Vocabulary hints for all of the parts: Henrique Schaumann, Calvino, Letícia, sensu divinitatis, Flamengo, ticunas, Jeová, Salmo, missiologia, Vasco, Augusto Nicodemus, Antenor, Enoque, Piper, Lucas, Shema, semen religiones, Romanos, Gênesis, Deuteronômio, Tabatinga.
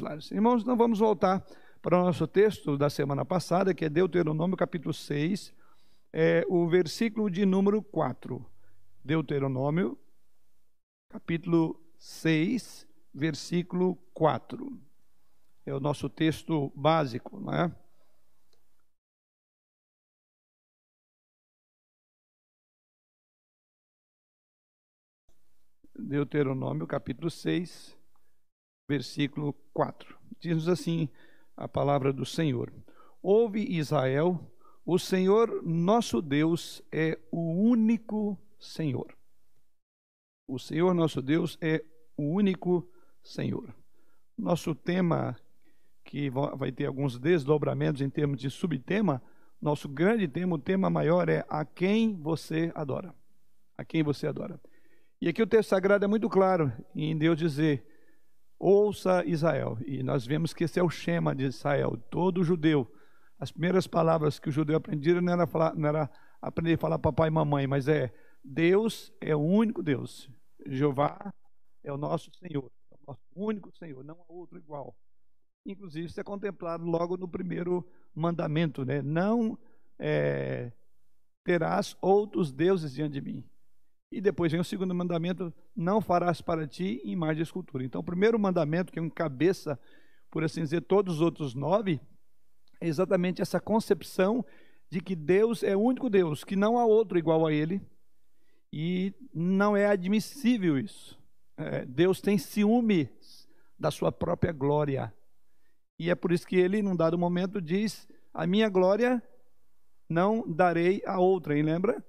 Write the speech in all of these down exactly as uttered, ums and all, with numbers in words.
lares. Irmãos, nós vamos voltar para o nosso texto da semana passada, que é Deuteronômio capítulo seis, é, o versículo de número quatro. Deuteronômio capítulo seis, versículo quatro. É o nosso texto básico, não é? Deuteronômio capítulo seis, versículo quatro. Diz-nos assim a palavra do Senhor: Ouve, Israel, o Senhor nosso Deus é o único Senhor. O Senhor nosso Deus é o único Senhor. Nosso tema, que vai ter alguns desdobramentos em termos de subtema, nosso grande tema, o tema maior, é a quem você adora. A quem você adora. E aqui o texto sagrado é muito claro em Deus dizer: ouça Israel. E nós vemos que esse é o Shema de Israel, todo judeu. As primeiras palavras que o judeu aprenderam não era, falar, não era aprender a falar papai e mamãe, mas é: Deus é o único Deus. Jeová é o nosso Senhor, é o nosso único Senhor, não há outro igual. Inclusive isso é contemplado logo no primeiro mandamento, né? Não é, terás outros deuses diante de mim. E depois vem o segundo mandamento: não farás para ti imagem de escultura. Então o primeiro mandamento, que encabeça, por assim dizer, todos os outros nove, é exatamente essa concepção de que Deus é o único Deus, que não há outro igual a Ele, e não é admissível isso. É, Deus tem ciúme da sua própria glória, e é por isso que Ele, num dado momento, diz: a minha glória não darei a outra, hein, lembra?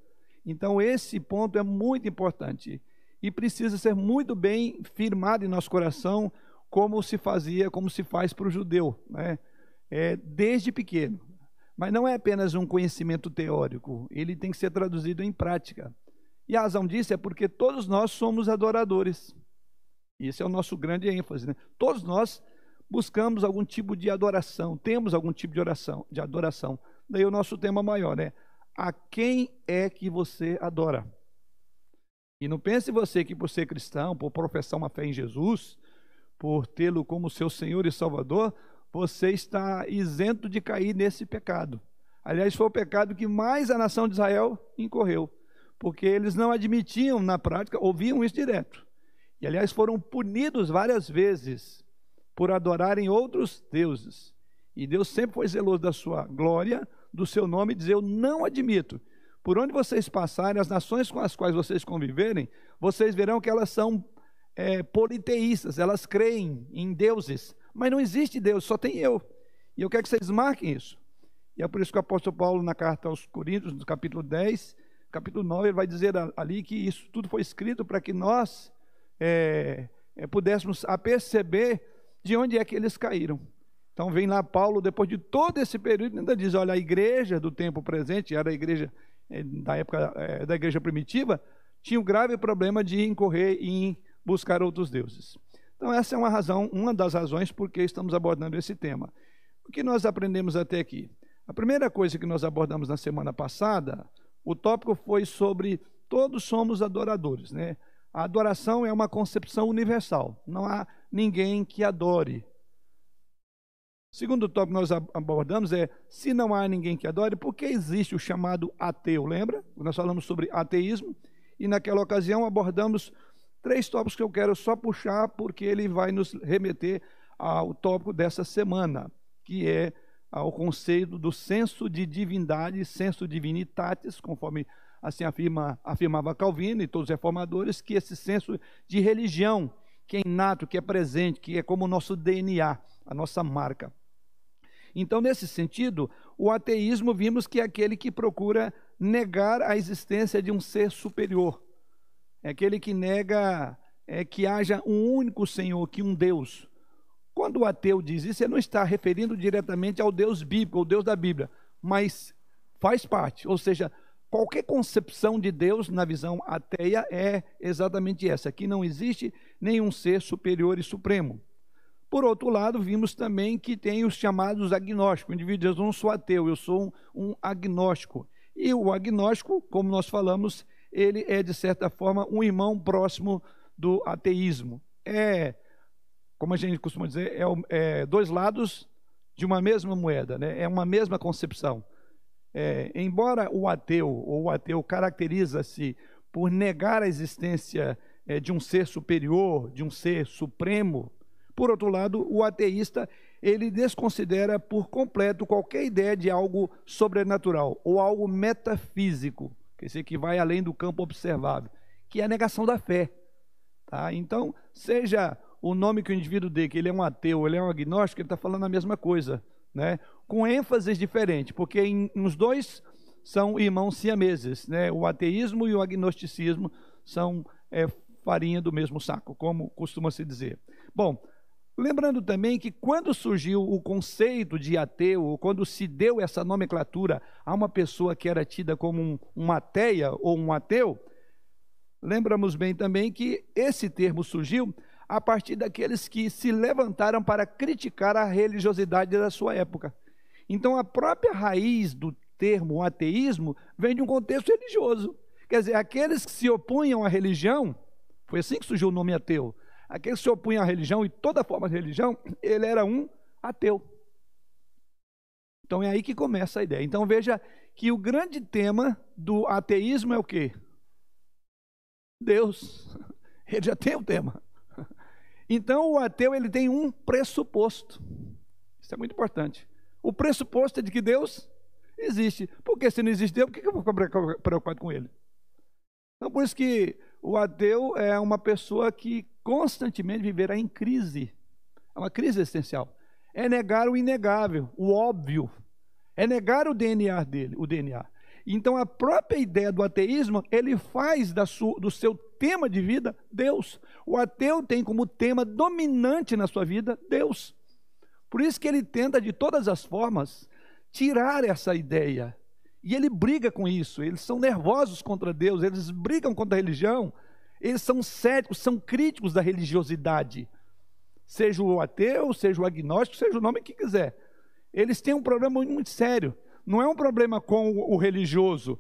Então esse ponto é muito importante e precisa ser muito bem firmado em nosso coração, como se fazia, como se faz para o judeu, né? É, desde pequeno. Mas não é apenas um conhecimento teórico, ele tem que ser traduzido em prática. E a razão disso é porque todos nós somos adoradores. Esse é o nosso grande ênfase, né? Todos nós buscamos algum tipo de adoração, temos algum tipo de oração, de adoração. Daí o nosso tema maior, né? A quem é que você adora? E não pense você que por ser cristão, por professar uma fé em Jesus, por tê-lo como seu Senhor e Salvador, você está isento de cair nesse pecado. Aliás, foi o pecado que mais a nação de Israel incorreu, porque eles não admitiam na prática, ouviam isso direto. E aliás, foram punidos várias vezes por adorarem outros deuses. E Deus sempre foi zeloso da sua glória, do seu nome, e dizer: eu não admito. Por onde vocês passarem, as nações com as quais vocês conviverem, vocês verão que elas são é, politeístas, elas creem em deuses, mas não existe Deus, só tem eu. E eu quero que vocês marquem isso. E é por isso que o apóstolo Paulo, na carta aos Coríntios, no capítulo dez, capítulo nove, ele vai dizer ali que isso tudo foi escrito para que nós é, é, pudéssemos aperceber de onde é que eles caíram. Então vem lá Paulo, depois de todo esse período, ainda diz: olha, a igreja do tempo presente, era a igreja da época é, da igreja primitiva, tinha um grave problema de incorrer em buscar outros deuses. Então essa é uma razão, uma das razões por que estamos abordando esse tema. O que nós aprendemos até aqui? A primeira coisa que nós abordamos na semana passada, o tópico foi sobre todos somos adoradores, né? A adoração é uma concepção universal, não há ninguém que adore. Segundo tópico que nós abordamos é: se não há ninguém que adore, por que existe o chamado ateu? Lembra? Nós falamos sobre ateísmo e naquela ocasião abordamos três tópicos que eu quero só puxar, porque ele vai nos remeter ao tópico dessa semana, que é ao conceito do sensu de divindade, sensu divinitatis, conforme assim afirma, afirmava Calvino e todos os reformadores, que esse senso de religião, que é inato, que é presente, que é como o nosso D N A, a nossa marca. Então, nesse sentido, o ateísmo, vimos que é aquele que procura negar a existência de um ser superior. É aquele que nega é, que haja um único Senhor, que um Deus. Quando o ateu diz isso, ele não está referindo diretamente ao Deus bíblico, ao Deus da Bíblia, mas faz parte. Ou seja, qualquer concepção de Deus na visão ateia é exatamente essa, que não existe nenhum ser superior e supremo. Por outro lado, vimos também que tem os chamados agnósticos. O indivíduo diz: eu não sou ateu, eu sou um, um agnóstico. E o agnóstico, como nós falamos, ele é, de certa forma, um irmão próximo do ateísmo. É como a gente costuma dizer, é, é dois lados de uma mesma moeda, né? É uma mesma concepção. É, embora o ateu ou o ateu caracteriza-se por negar a existência é, de um ser superior, de um ser supremo, por outro lado, o ateísta ele desconsidera por completo qualquer ideia de algo sobrenatural ou algo metafísico, quer dizer, que vai além do campo observável, que é a negação da fé. Tá? Então, seja o nome que o indivíduo dê, que ele é um ateu, ele é um agnóstico, ele está falando a mesma coisa, né? Com ênfases diferentes, porque em, os dois são irmãos siameses, né? O ateísmo e o agnosticismo são é, farinha do mesmo saco, como costuma se dizer. Bom, lembrando também que quando surgiu o conceito de ateu, quando se deu essa nomenclatura a uma pessoa que era tida como um, uma ateia ou um ateu, lembramos bem também que esse termo surgiu a partir daqueles que se levantaram para criticar a religiosidade da sua época. Então, a própria raiz do termo ateísmo vem de um contexto religioso. Quer dizer, aqueles que se opunham à religião, foi assim que surgiu o nome ateu, aqueles que se opunham à religião e toda forma de religião, ele era um ateu. Então, é aí que começa a ideia. Então, veja que o grande tema do ateísmo é o quê? Deus. Ele já tem o tema. Então, o ateu ele tem um pressuposto. Isso é muito importante. O pressuposto é de que Deus existe. Porque se não existe Deus, por que eu vou ficar preocupado com ele? Então, por isso que o ateu é uma pessoa que constantemente viverá em crise. É uma crise existencial. É negar o inegável, o óbvio. É negar o D N A dele, o D N A. Então, a própria ideia do ateísmo, ele faz da sua, do seu tema de vida Deus. O ateu tem como tema dominante na sua vida Deus. Por isso que ele tenta, de todas as formas, tirar essa ideia. E ele briga com isso. Eles são nervosos contra Deus, eles brigam contra a religião, eles são céticos, são críticos da religiosidade. Seja o ateu, seja o agnóstico, seja o nome que quiser. Eles têm um problema muito sério. Não é um problema com o religioso,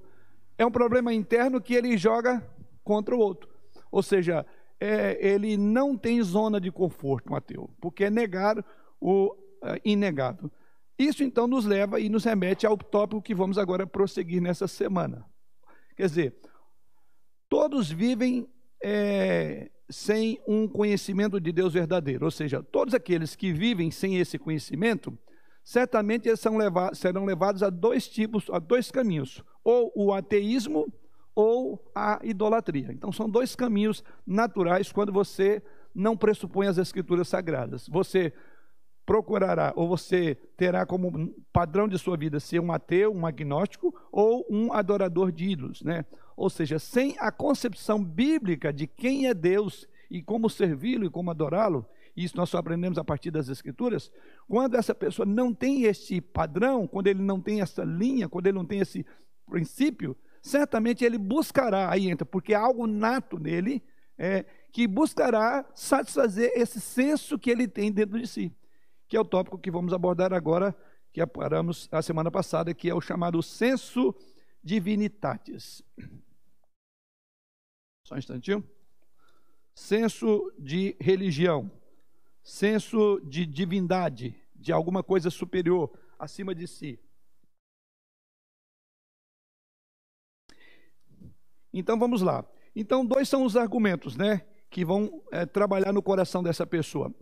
é um problema interno que ele joga contra o outro. Ou seja, é, ele não tem zona de conforto, um ateu, porque é negar o é, inegável. Isso, então, nos leva e nos remete ao tópico que vamos agora prosseguir nessa semana. Quer dizer, todos vivem é, sem um conhecimento de Deus verdadeiro. Ou seja, todos aqueles que vivem sem esse conhecimento, certamente eles são levados, serão levados a dois tipos, a dois caminhos, ou o ateísmo ou a idolatria. Então, são dois caminhos naturais quando você não pressupõe as Escrituras Sagradas. Você procurará, ou você terá como padrão de sua vida ser um ateu, um agnóstico ou um adorador de ídolos, né? Ou seja, sem a concepção bíblica de quem é Deus e como servi-lo e como adorá-lo, isso nós só aprendemos a partir das Escrituras, quando essa pessoa não tem este padrão, quando ele não tem essa linha, quando ele não tem esse princípio, certamente ele buscará, aí entra, porque há algo nato nele, é, que buscará satisfazer esse senso que ele tem dentro de si, que é o tópico que vamos abordar agora, que aparamos a semana passada, que é o chamado sensu divinitatis. Só um instantinho. Senso de religião. Senso de divindade, de alguma coisa superior, acima de si. Então, vamos lá. Então, dois são os argumentos, né, que vão é, trabalhar no coração dessa pessoa.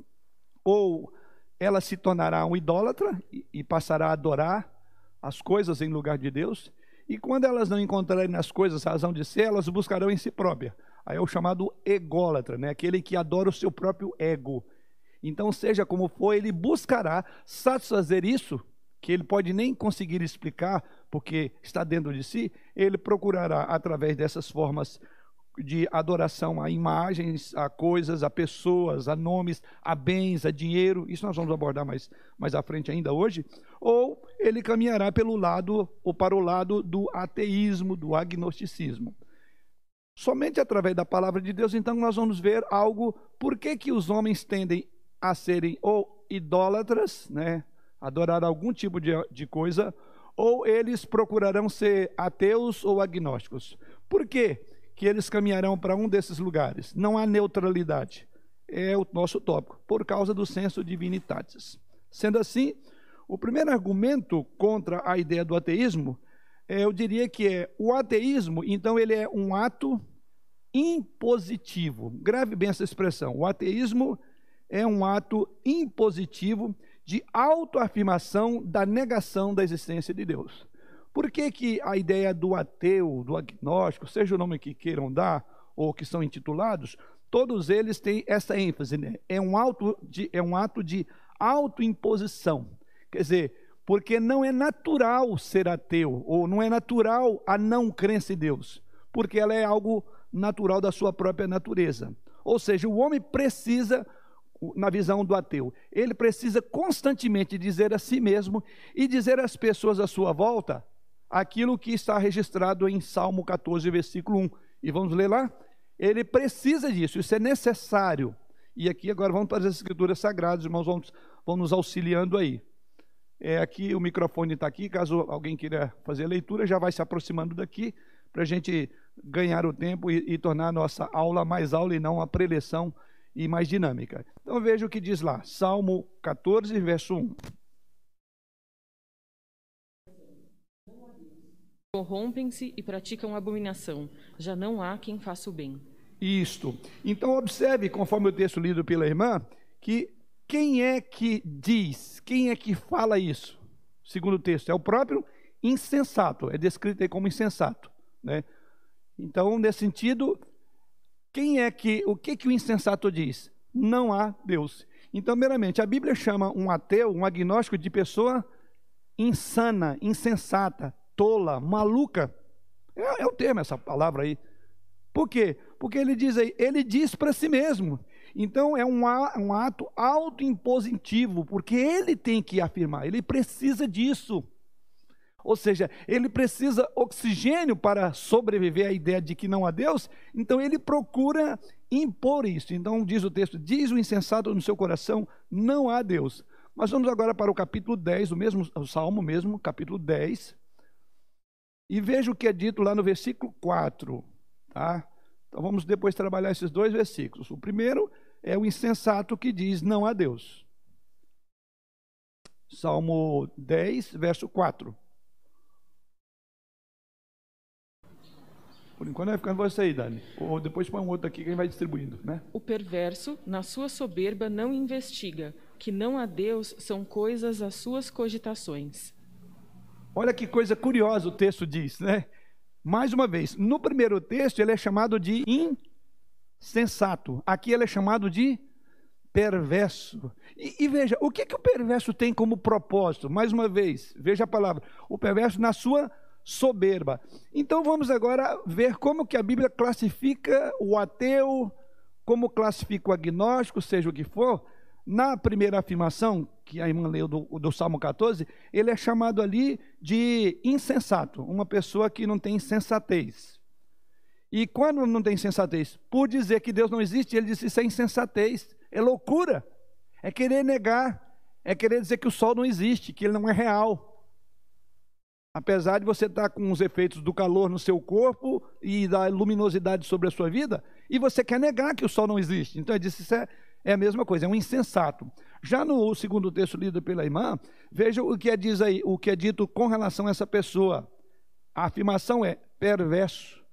Ou ela se tornará um idólatra e, e passará a adorar as coisas em lugar de Deus. E quando elas não encontrarem nas coisas razão de ser, elas buscarão em si própria. Aí é o chamado ególatra, né, aquele que adora o seu próprio ego. Então, seja como for, ele buscará satisfazer isso, que ele pode nem conseguir explicar, porque está dentro de si, ele procurará, através dessas formas de adoração a imagens, a coisas, a pessoas, a nomes, a bens, a dinheiro, isso nós vamos abordar mais, mais à frente ainda hoje, ou ele caminhará pelo lado, ou para o lado do ateísmo, do agnosticismo. Somente através da palavra de Deus, então, nós vamos ver algo, por que que os homens tendem a serem ou idólatras, né, adorar algum tipo de, de coisa, ou eles procurarão ser ateus ou agnósticos. Por quê que eles caminharão para um desses lugares? Não há neutralidade. é o nosso tópico, por causa do sensu divinitatis. Sendo assim, o primeiro argumento contra a ideia do ateísmo, eu diria que é o ateísmo, então ele é um ato impositivo. Grave bem essa expressão. O ateísmo é um ato impositivo de autoafirmação da negação da existência de Deus. Por que que a ideia do ateu, do agnóstico, seja o nome que queiram dar ou que são intitulados, todos eles têm essa ênfase, né? É um auto de, é um ato de autoimposição. Quer dizer, porque não é natural ser ateu, ou não é natural a não crença em Deus, porque ela é algo natural da sua própria natureza. Ou seja, o homem precisa, na visão do ateu, ele precisa constantemente dizer a si mesmo e dizer às pessoas à sua volta aquilo que está registrado em Salmo quatorze, versículo um. E vamos ler lá? Ele precisa disso, isso é necessário. E aqui agora vamos para as escrituras sagradas, irmãos, vamos, vamos nos auxiliando aí. É, aqui o microfone está aqui, caso alguém queira fazer a leitura, já vai se aproximando daqui, para a gente ganhar o tempo e, e tornar a nossa aula mais aula e não uma preleção e mais dinâmica. Então veja o que diz lá, Salmo quatorze, verso um. Corrompem-se e praticam abominação, já não há quem faça o bem. Isto. Então observe, conforme o texto lido pela irmã, que quem é que diz, quem é que fala isso? Segundo o texto, é o próprio insensato, é descrito aí como insensato, né? Então, nesse sentido, quem é que, o que que o insensato diz? Não há Deus. Então, primeiramente, a Bíblia chama um ateu, um agnóstico, de pessoa insana, insensata, tola, maluca. É, é o termo, essa palavra aí. Por quê? Porque ele diz aí, ele diz para si mesmo. Então, é um, um ato autoimpositivo, porque ele tem que afirmar, ele precisa disso. Ou seja, ele precisa oxigênio para sobreviver à ideia de que não há Deus, então ele procura impor isso. Então, diz o texto, diz o insensato no seu coração, não há Deus. Mas vamos agora para o capítulo dez, o mesmo o Salmo mesmo, capítulo dez, e veja o que é dito lá no versículo quatro, tá? Então, vamos depois trabalhar esses dois versículos. O primeiro é o insensato que diz não há Deus. Salmo dez, verso quatro. Por enquanto vai ficando você aí, Dani. Ou depois põe um outro aqui que a gente vai distribuindo, né? O perverso, na sua soberba, não investiga, que não há Deus são coisas as suas cogitações. Olha que coisa curiosa o texto diz, né? Mais uma vez, no primeiro texto ele é chamado de insensato. Aqui ele é chamado de perverso. E, e veja, o que, que o perverso tem como propósito? Mais uma vez, veja a palavra. O perverso na sua soberba. Então vamos agora ver como que a Bíblia classifica o ateu, como classifica o agnóstico, seja o que for. Na primeira afirmação, que a irmã leu do, do Salmo quatorze, ele é chamado ali de insensato, uma pessoa que não tem sensatez. E quando não tem sensatez? Por dizer que Deus não existe, ele diz isso é insensatez, é loucura, é querer negar, é querer dizer que o sol não existe, que ele não é real. Apesar de você estar com os efeitos do calor no seu corpo e da luminosidade sobre a sua vida, e você quer negar que o sol não existe. Então ele diz isso é... É a mesma coisa, é um insensato. Já no segundo texto lido pela irmã, veja o que é, diz aí, o que é dito com relação a essa pessoa. A afirmação é perverso.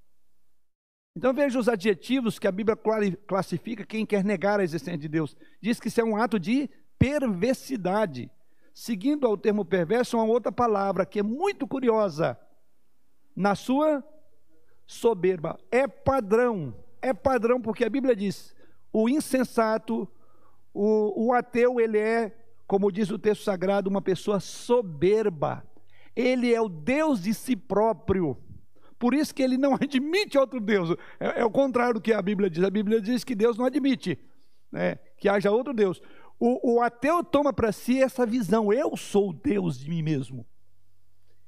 Então veja os adjetivos que a Bíblia classifica quem quer negar a existência de Deus. Diz que isso é um ato de perversidade. Seguindo ao termo perverso, uma outra palavra que é muito curiosa. Na sua soberba. É padrão. É padrão porque a Bíblia diz... O insensato, o, o ateu, ele é, como diz o texto sagrado, uma pessoa soberba. Ele é o Deus de si próprio. Por isso que ele não admite outro Deus. É, é o contrário do que a Bíblia diz. A Bíblia diz que Deus não admite, né, que haja outro Deus. O, o ateu toma para si essa visão. Eu sou o Deus de mim mesmo.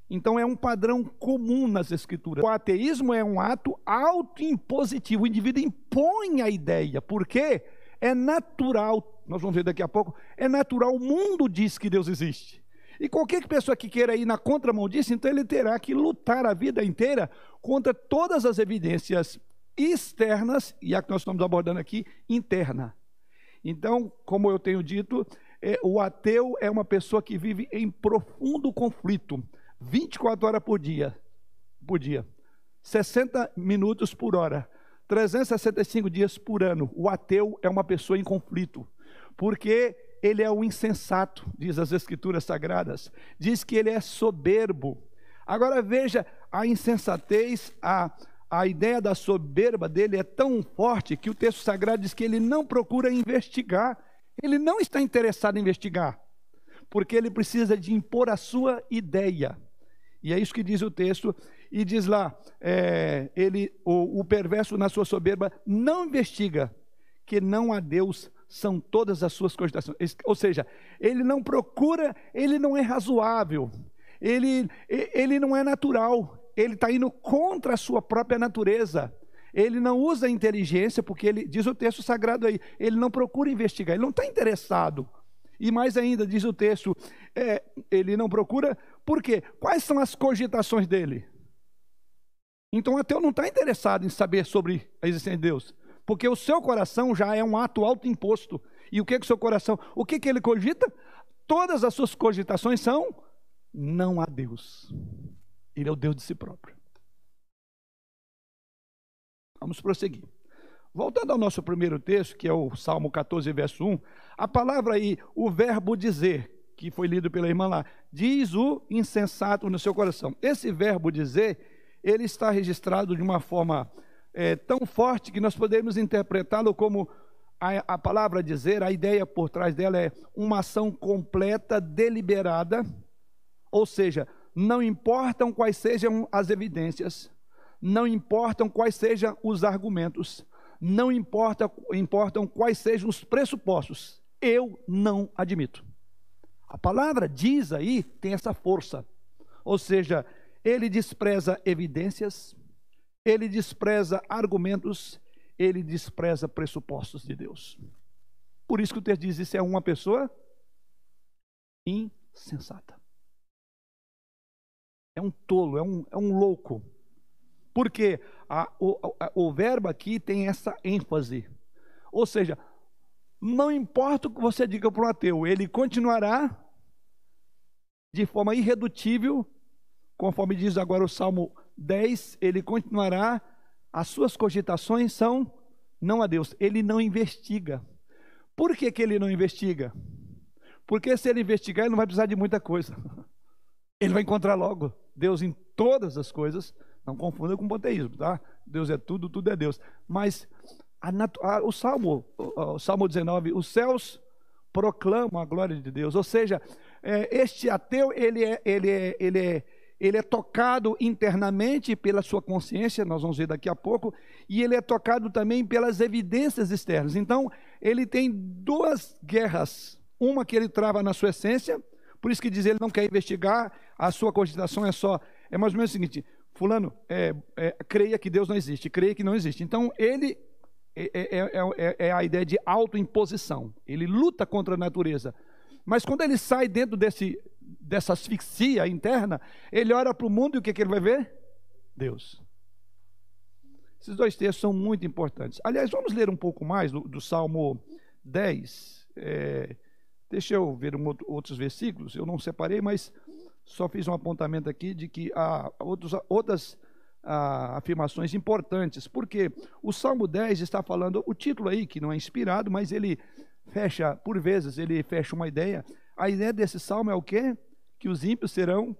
Então é um padrão comum nas escrituras. O ateísmo é um ato autoimpositivo. O indivíduo impõe a ideia, porque é natural, nós vamos ver daqui a pouco, é natural, o mundo diz que Deus existe. E qualquer pessoa que queira ir na contramão disso, então ele terá que lutar a vida inteira contra todas as evidências externas, e a que nós estamos abordando aqui, interna. Então, como eu tenho dito, é, o ateu é uma pessoa que vive em profundo conflito, vinte e quatro horas por dia, por dia, sessenta minutos por hora, trezentos e sessenta e cinco dias por ano. O ateu é uma pessoa em conflito, porque ele é um insensato, diz as Escrituras Sagradas, diz que ele é soberbo. Agora veja, a insensatez, a, a ideia da soberba dele é tão forte que o texto sagrado diz que ele não procura investigar, ele não está interessado em investigar, porque ele precisa de impor a sua ideia. E é isso que diz o texto, e diz lá, é, ele, o, o perverso na sua soberba não investiga, que não há Deus, são todas as suas cogitações. Ou seja, ele não procura, ele não é razoável, ele, ele não é natural, ele está indo contra a sua própria natureza, ele não usa a inteligência, porque ele, diz o texto sagrado aí, ele não procura investigar, ele não está interessado. E mais ainda, diz o texto, é, ele não procura, por quê? Quais são as cogitações dele? Então o ateu não está interessado em saber sobre a existência de Deus, porque o seu coração já é um ato autoimposto. E o que é que o seu coração, o que é que ele cogita? Todas as suas cogitações são, não há Deus. Ele é o Deus de si próprio. Vamos prosseguir. Voltando ao nosso primeiro texto, que é o Salmo quatorze, verso um, a palavra aí, o verbo dizer, que foi lido pela irmã lá, diz o insensato no seu coração. Esse verbo dizer, ele está registrado de uma forma é, tão forte que nós podemos interpretá-lo como a, a palavra dizer, a ideia por trás dela é uma ação completa, deliberada, ou seja, não importam quais sejam as evidências, não importam quais sejam os argumentos, não importa, importam quais sejam os pressupostos, eu não admito. A palavra diz aí, tem essa força, ou seja, ele despreza evidências, ele despreza argumentos, ele despreza pressupostos de Deus. Por isso que o texto diz, isso é uma pessoa insensata. É um tolo, é um, é um louco. Porque a, o, a, o verbo aqui tem essa ênfase. Ou seja, não importa o que você diga para um ateu, ele continuará de forma irredutível, conforme diz agora o Salmo dez, ele continuará, as suas cogitações são não a Deus. Ele não investiga. Por que que ele não investiga? Porque se ele investigar, ele não vai precisar de muita coisa. Ele vai encontrar logo Deus em todas as coisas. Não confunda com panteísmo, tá? Deus é tudo, tudo é Deus. Mas a natu... o Salmo, o Salmo dezenove, os céus proclamam a glória de Deus. Ou seja, este ateu, ele é, ele é, ele é, ele é tocado internamente pela sua consciência, nós vamos ver daqui a pouco, e ele é tocado também pelas evidências externas. Então, ele tem duas guerras. Uma que ele trava na sua essência, por isso que diz, ele não quer investigar, a sua cogitação é só, é mais ou menos o seguinte... Fulano, é, é, creia que Deus não existe, creia que não existe. Então, ele é, é, é, é a ideia de autoimposição. Ele luta contra a natureza. Mas quando ele sai dentro desse, dessa asfixia interna, ele olha para o mundo e o que, que ele vai ver? Deus. Esses dois textos são muito importantes. Aliás, vamos ler um pouco mais do, do Salmo dez. É, deixa eu ver um outro, outros versículos, eu não separei, mas... Só fiz um apontamento aqui de que há outros, outras ah, afirmações importantes, porque o Salmo dez está falando, o título aí, que não é inspirado, mas ele fecha, por vezes, ele fecha uma ideia. A ideia desse Salmo é o quê? Que os ímpios serão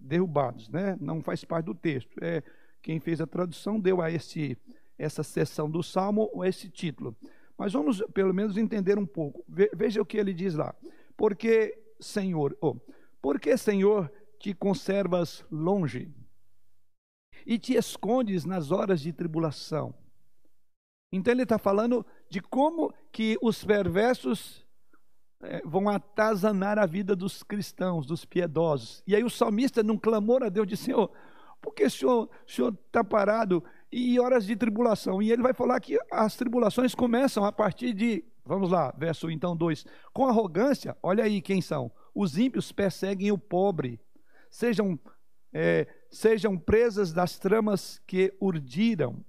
derrubados, né? Não faz parte do texto. É, quem fez a tradução deu a esse, essa seção do Salmo esse título. Mas vamos, pelo menos, entender um pouco. Veja o que ele diz lá. Porque, Senhor... Oh, Por que, Senhor, te conservas longe e te escondes nas horas de tribulação? Então ele está falando de como que os perversos é, vão atazanar a vida dos cristãos, dos piedosos. E aí o salmista, num clamor a Deus, diz, Senhor, por que o Senhor está parado em horas de tribulação? E ele vai falar que as tribulações começam a partir de, vamos lá, verso então dois, com arrogância, olha aí quem são. Os ímpios perseguem o pobre, sejam, é, sejam presas das tramas que urdiram,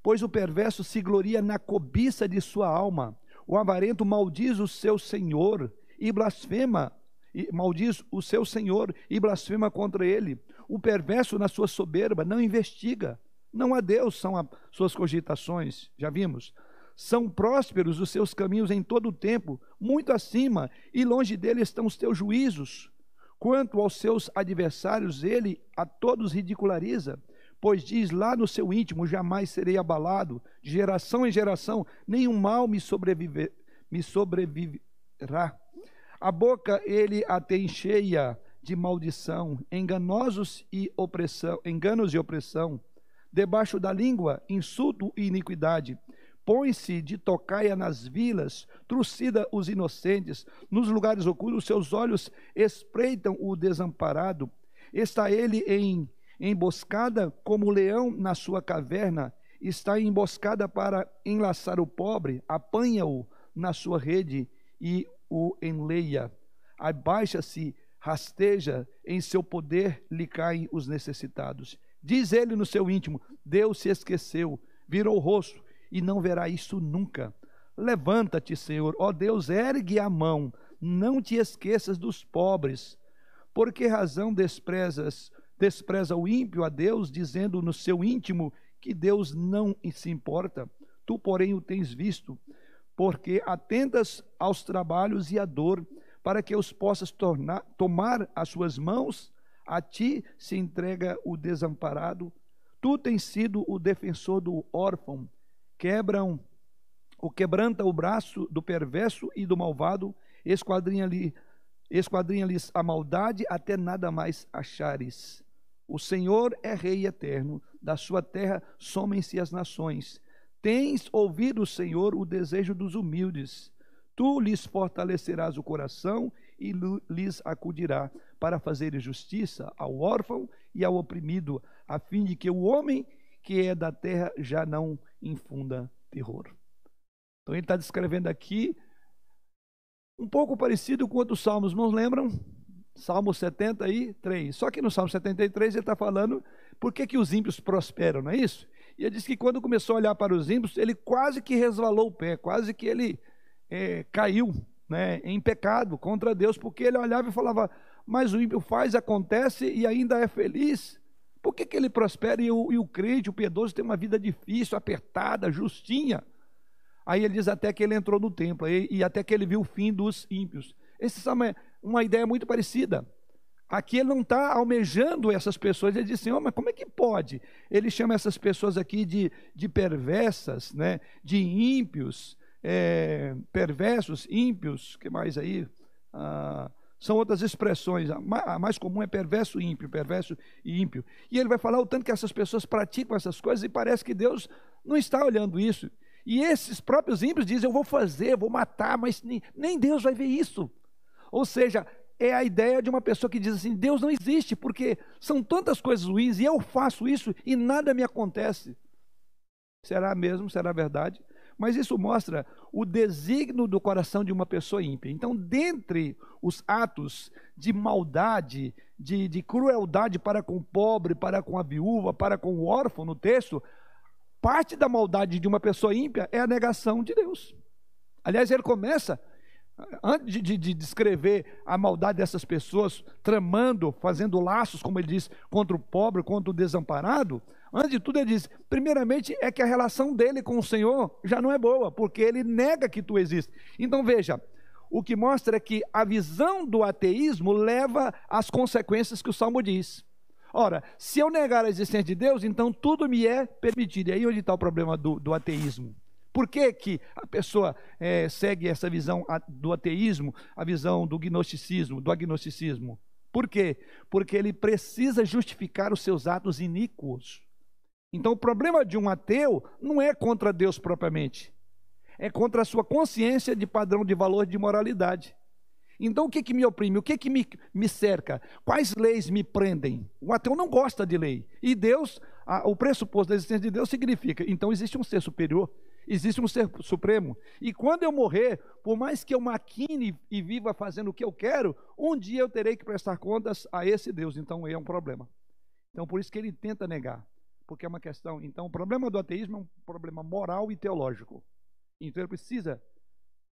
pois o perverso se gloria na cobiça de sua alma, O avarento maldiz o seu senhor e blasfema, e maldiz o seu senhor e blasfema contra ele. O perverso, na sua soberba, não investiga. Não a Deus são as suas cogitações, já vimos. São prósperos os seus caminhos em todo o tempo, muito acima, e longe dele estão os teus juízos. Quanto aos seus adversários, ele a todos ridiculariza, pois diz lá no seu íntimo: jamais serei abalado, de geração em geração, nenhum mal me sobreviver, me sobreviverá. A boca ele a tem cheia de maldição, enganosos e opressão, enganos e opressão. Debaixo da língua, insulto e iniquidade. Põe-se de tocaia nas vilas, trucida os inocentes, nos lugares ocultos seus olhos espreitam o desamparado. Está ele em emboscada como o leão na sua caverna, está em emboscada para enlaçar o pobre, apanha-o na sua rede e o enleia. Abaixa-se, rasteja, em seu poder lhe caem os necessitados. Diz ele no seu íntimo: Deus se esqueceu, virou o rosto e não verá isso nunca. Levanta-te, Senhor, ó Deus, ergue a mão, não te esqueças dos pobres. Por que razão desprezas, despreza o ímpio a Deus, dizendo no seu íntimo que Deus não se importa? Tu, porém, o tens visto, porque atentas aos trabalhos e à dor, para que os possas tornar, tomar as suas mãos. A ti se entrega o desamparado, tu tens sido o defensor do órfão. Quebram, ou quebranta o braço do perverso e do malvado, esquadrinha-lhe, esquadrinha-lhes a maldade até nada mais achares. O Senhor é Rei eterno, da sua terra somem-se as nações. Tens ouvido, Senhor, o desejo dos humildes. Tu lhes fortalecerás o coração e lhes acudirá, para fazer justiça ao órfão e ao oprimido, a fim de que o homem que é da terra já não infunda terror. Então ele está descrevendo aqui, um pouco parecido com outros salmos, não lembram? Salmo setenta e três. Só que no Salmo setenta e três ele está falando por que que os ímpios prosperam, não é isso? E ele diz que quando começou a olhar para os ímpios, ele quase que resvalou o pé, quase que ele é, caiu, né, em pecado contra Deus, porque ele olhava e falava: mas o ímpio faz, acontece e ainda é feliz. Por que que ele prospera e o, e o crente, o piedoso, tem uma vida difícil, apertada, justinha? Aí ele diz até que ele entrou no templo, e, e até que ele viu o fim dos ímpios. Esse salmo é uma ideia muito parecida. Aqui ele não está almejando essas pessoas, ele diz assim: oh, mas como é que pode? Ele chama essas pessoas aqui de, de perversas, né? De ímpios, é, perversos, ímpios, que mais aí? Ah, são outras expressões, a mais comum é perverso e ímpio, perverso e ímpio. E ele vai falar o tanto que essas pessoas praticam essas coisas e parece que Deus não está olhando isso. E esses próprios ímpios dizem: eu vou fazer, vou matar, mas nem, nem Deus vai ver isso. Ou seja, é a ideia de uma pessoa que diz assim: Deus não existe, porque são tantas coisas ruins e eu faço isso e nada me acontece. Será mesmo? Será verdade? Mas isso mostra o desígnio do coração de uma pessoa ímpia. Então, dentre os atos de maldade, de, de crueldade para com o pobre, para com a viúva, para com o órfão no texto, parte da maldade de uma pessoa ímpia é a negação de Deus. Aliás, ele começa, antes de, de descrever a maldade dessas pessoas, tramando, fazendo laços, como ele diz, contra o pobre, contra o desamparado, antes de tudo ele diz, primeiramente é que a relação dele com o Senhor já não é boa, porque ele nega que tu existes. Então veja, o que mostra é que a visão do ateísmo leva às consequências que o Salmo diz. Ora, se eu negar a existência de Deus, então tudo me é permitido. E aí onde está o problema do, do ateísmo? Por que que a pessoa é, segue essa visão do ateísmo, a visão do gnosticismo, do agnosticismo? Por quê? Porque ele precisa justificar os seus atos iníquos. Então o problema de um ateu não é contra Deus propriamente, é contra a sua consciência de padrão de valor de moralidade. Então o que que me oprime? O que que me, me cerca? Quais leis me prendem? O ateu não gosta de lei. E Deus, a, o pressuposto da existência de Deus significa, então existe um ser superior, existe um ser supremo. E quando eu morrer, por mais que eu maquine e viva fazendo o que eu quero, um dia eu terei que prestar contas a esse Deus. Então é um problema. Então por isso que ele tenta negar. Porque é uma questão, então o problema do ateísmo é um problema moral e teológico. Então ele precisa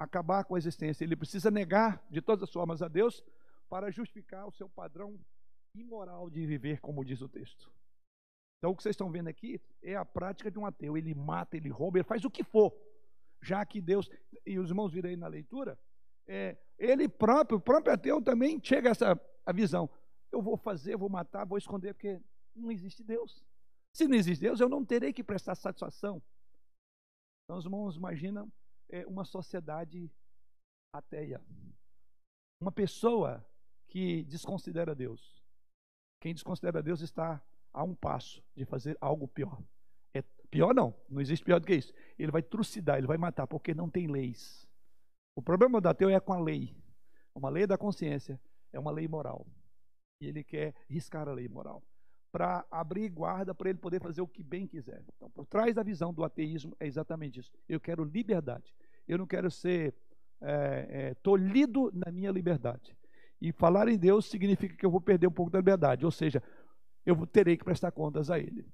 acabar com a existência. Ele precisa negar de todas as formas a Deus para justificar o seu padrão imoral de viver, como diz o texto. Então o que vocês estão vendo aqui é a prática de um ateu. Ele mata, ele rouba, ele faz o que for, já que Deus, e os irmãos viram aí na leitura, é, ele próprio, o próprio ateu também chega a essa a visão. Eu vou fazer, vou matar, vou esconder, porque não existe Deus. Se não existe Deus, eu não terei que prestar satisfação. Então os irmãos imaginam é, uma sociedade ateia. Uma pessoa que desconsidera Deus. Quem desconsidera Deus está a um passo de fazer algo pior. É, pior não, não existe pior do que isso. Ele vai trucidar, ele vai matar, porque não tem leis. O problema do ateu é com a lei. Uma lei da consciência é uma lei moral. E ele quer riscar a lei moral para abrir guarda, para ele poder fazer o que bem quiser. Então, por trás da visão do ateísmo é exatamente isso. Eu quero liberdade. Eu não quero ser é, é, tolhido na minha liberdade. E falar em Deus significa que eu vou perder um pouco da liberdade, ou seja, eu terei que prestar contas a ele.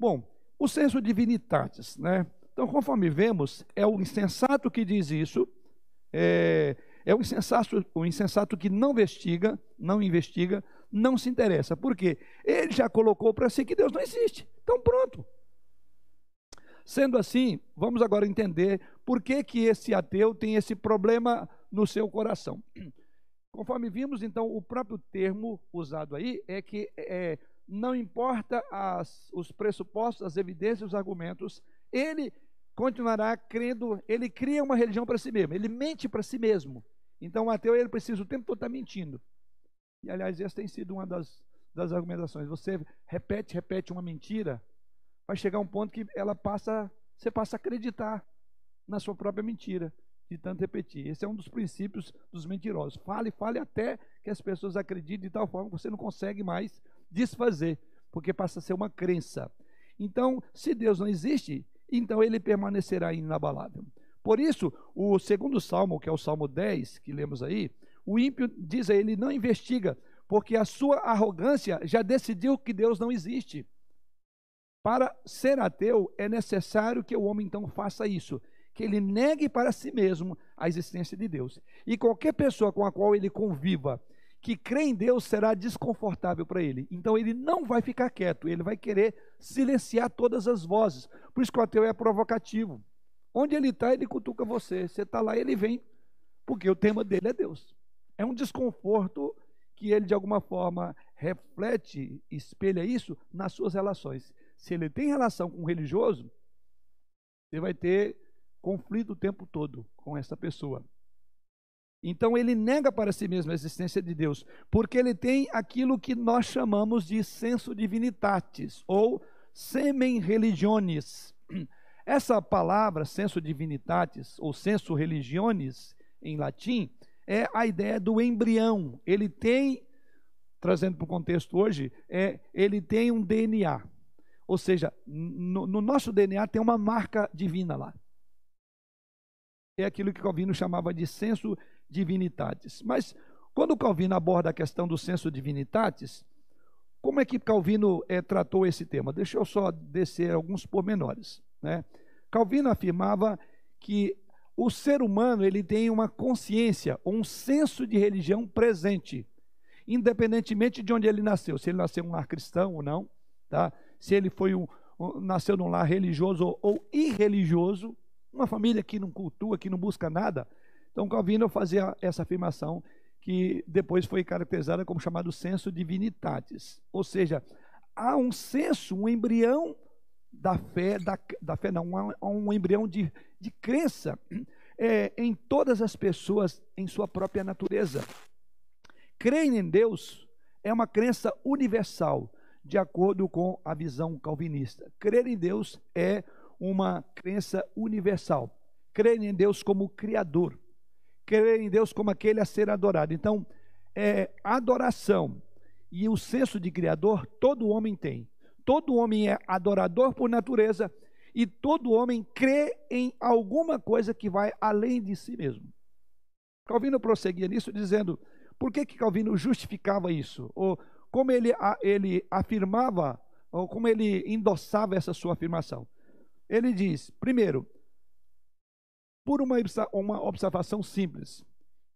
Bom, o sensu divinitatis, né? Então, conforme vemos, é o insensato que diz isso, é, é o insensato, o insensato que não investiga, não investiga, não se interessa. Por quê? Ele já colocou para si que Deus não existe. Então, pronto. Sendo assim, vamos agora entender por que que esse ateu tem esse problema no seu coração. Conforme vimos, então, o próprio termo usado aí é que é, não importa as, os pressupostos, as evidências, os argumentos, ele continuará crendo, ele cria uma religião para si mesmo, ele mente para si mesmo. Então, o ateu, ele precisa o tempo todo estar mentindo. E, aliás, essa tem sido uma das, das argumentações. Você repete, repete uma mentira, vai chegar um ponto que ela passa, você passa a acreditar na sua própria mentira, de tanto repetir. Esse é um dos princípios dos mentirosos. Fale, fale até que as pessoas acreditem de tal forma que você não consegue mais desfazer, porque passa a ser uma crença. Então, se Deus não existe, então ele permanecerá inabalável. Por isso, o segundo salmo, que é o Salmo dez, que lemos aí, o ímpio, diz a ele, não investiga, porque a sua arrogância já decidiu que Deus não existe. Para ser ateu, é necessário que o homem, então, faça isso, que ele negue para si mesmo a existência de Deus. E qualquer pessoa com a qual ele conviva, que crê em Deus, será desconfortável para ele. Então, ele não vai ficar quieto, ele vai querer silenciar todas as vozes. Por isso que o ateu é provocativo. Onde ele está, ele cutuca você. Você está lá, ele vem, porque o tema dele é Deus. É um desconforto que ele, de alguma forma, reflete, espelha isso nas suas relações. Se ele tem relação com um religioso, ele vai ter conflito o tempo todo com essa pessoa. Então, ele nega para si mesmo a existência de Deus, porque ele tem aquilo que nós chamamos de sensu divinitatis, ou semen religiones. Essa palavra, sensu divinitatis, ou sensu religiones, em latim, é a ideia do embrião. Ele tem, trazendo para o contexto hoje, é, ele tem um D N A. Ou seja, no, no nosso D N A tem uma marca divina lá. É aquilo que Calvino chamava de sensu divinitatis. Mas, quando Calvino aborda a questão do sensu divinitatis, como é que Calvino é, tratou esse tema? Deixa eu só descer alguns pormenores, né? Calvino afirmava que o ser humano ele tem uma consciência, um senso de religião presente, independentemente de onde ele nasceu, se ele nasceu em um lar cristão ou não, tá? Se ele foi um, um, nasceu num lar religioso ou, ou irreligioso, uma família que não cultua, que não busca nada. Então Calvino fazia essa afirmação que depois foi caracterizada como chamado sensu divinitatis, ou seja, há um senso, um embrião da fé, da, da fé não, há um embrião de, de crença é, em todas as pessoas, em sua própria natureza. Creem em Deus é uma crença universal, de acordo com a visão calvinista. Crer em Deus é uma crença universal. Crer em Deus como Criador. Crer em Deus como aquele a ser adorado. Então, é, adoração e o senso de Criador, todo homem tem. Todo homem é adorador por natureza e todo homem crê em alguma coisa que vai além de si mesmo. Calvino prosseguia nisso dizendo, por que que Calvino justificava isso? Ou como ele, ele afirmava, ou como ele endossava essa sua afirmação? Ele diz, primeiro, por uma, uma observação simples.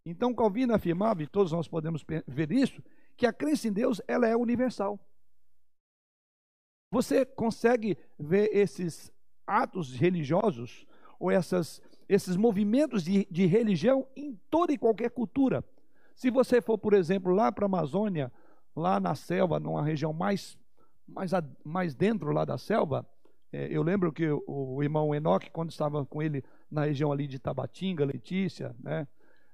Então, Calvino afirmava, e todos nós podemos ver isso, que a crença em Deus ela é universal. Você consegue ver esses atos religiosos ou essas, esses movimentos de, de religião em toda e qualquer cultura. Se você for, por exemplo, lá para a Amazônia, lá na selva, numa região mais, mais, mais dentro lá da selva, é, eu lembro que o, o irmão Enoque, quando estava com ele na região ali de Tabatinga, Letícia, né,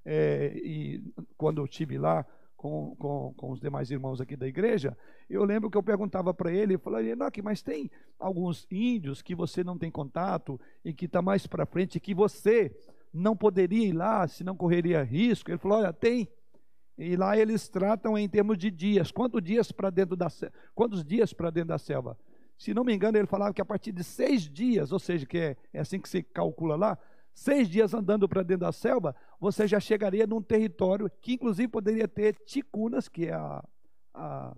é, e quando eu estive lá, Com, com, com os demais irmãos aqui da igreja, eu lembro que eu perguntava para ele, eu falei, Enoque, mas tem alguns índios que você não tem contato e que está mais para frente, que você não poderia ir lá, se não correria risco? Ele falou, olha, tem. E lá eles tratam em termos de dias, quantos dias para dentro da quantos dias para dentro da selva? Se não me engano, ele falava que a partir de seis dias, ou seja, que é, é assim que se calcula lá, seis dias andando para dentro da selva, você já chegaria num território que inclusive poderia ter ticunas, que é a, a,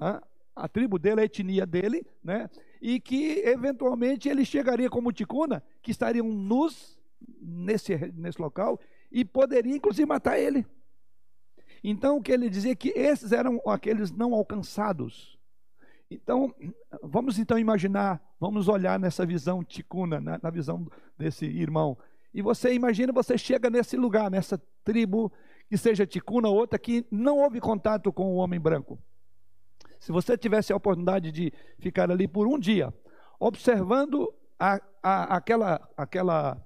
a, a tribo dele, a etnia dele, né? E que eventualmente ele chegaria como ticuna, que estariam nus nesse, nesse local, e poderia inclusive matar ele. Então o que ele dizia é que esses eram aqueles não alcançados. Então, vamos então imaginar, vamos olhar nessa visão ticuna, na, na visão desse irmão. E você imagina, você chega nesse lugar, nessa tribo, que seja ticuna ou outra, que não houve contato com o homem branco. Se você tivesse a oportunidade de ficar ali por um dia, observando a, a, aquela, aquela,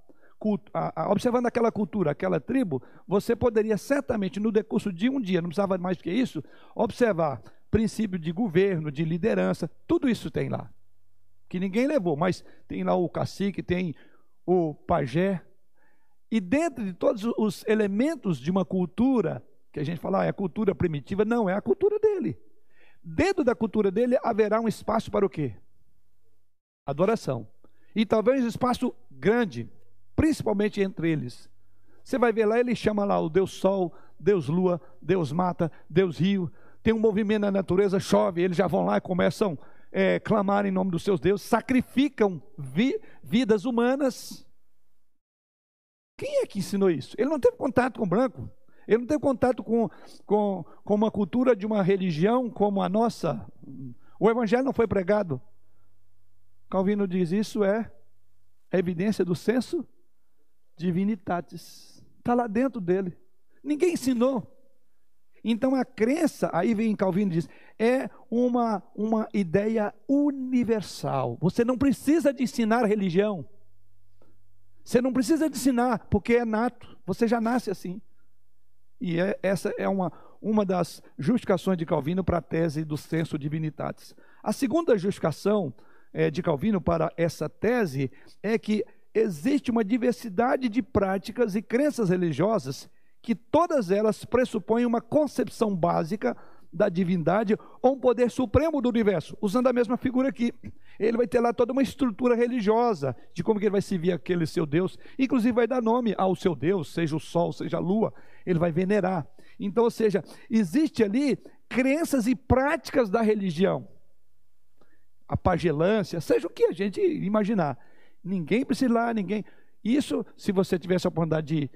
a, a, observando aquela cultura, aquela tribo, você poderia certamente, no decurso de um dia, não precisava mais do que isso, observar princípio de governo, de liderança, tudo isso tem lá, que ninguém levou, mas tem lá o cacique, tem o pajé, e dentro de todos os elementos de uma cultura, que a gente fala, ah, é a cultura primitiva, não, é a cultura dele. Dentro da cultura dele haverá um espaço para o quê? Adoração. E talvez um espaço grande, principalmente entre eles. Você vai ver lá, ele chama lá o Deus Sol, Deus Lua, Deus Mata, Deus Rio. Tem um movimento na natureza, chove, eles já vão lá e começam a é, clamar em nome dos seus deuses, sacrificam vi, vidas humanas. Quem é que ensinou isso? Ele não teve contato com o branco, ele não teve contato com, com, com uma cultura de uma religião como a nossa. O evangelho não foi pregado. Calvino diz, isso é a evidência do sensu divinitatis. Está lá dentro dele. Ninguém ensinou. Então a crença, aí vem Calvino e diz, é uma, uma ideia universal. Você não precisa de ensinar religião. Você não precisa de ensinar, porque é nato. Você já nasce assim. E é, essa é uma, uma das justificações de Calvino para a tese do sensu divinitatis. A segunda justificação é, de Calvino para essa tese é que existe uma diversidade de práticas e crenças religiosas que todas elas pressupõem uma concepção básica da divindade ou um poder supremo do universo. Usando a mesma figura aqui, ele vai ter lá toda uma estrutura religiosa de como que ele vai servir aquele seu Deus, inclusive vai dar nome ao seu Deus, seja o sol, seja a lua, ele vai venerar. Então, ou seja, existe ali crenças e práticas da religião, a pagelância, seja o que a gente imaginar. Ninguém precisa ir lá, ninguém... Isso, se você tivesse a oportunidade de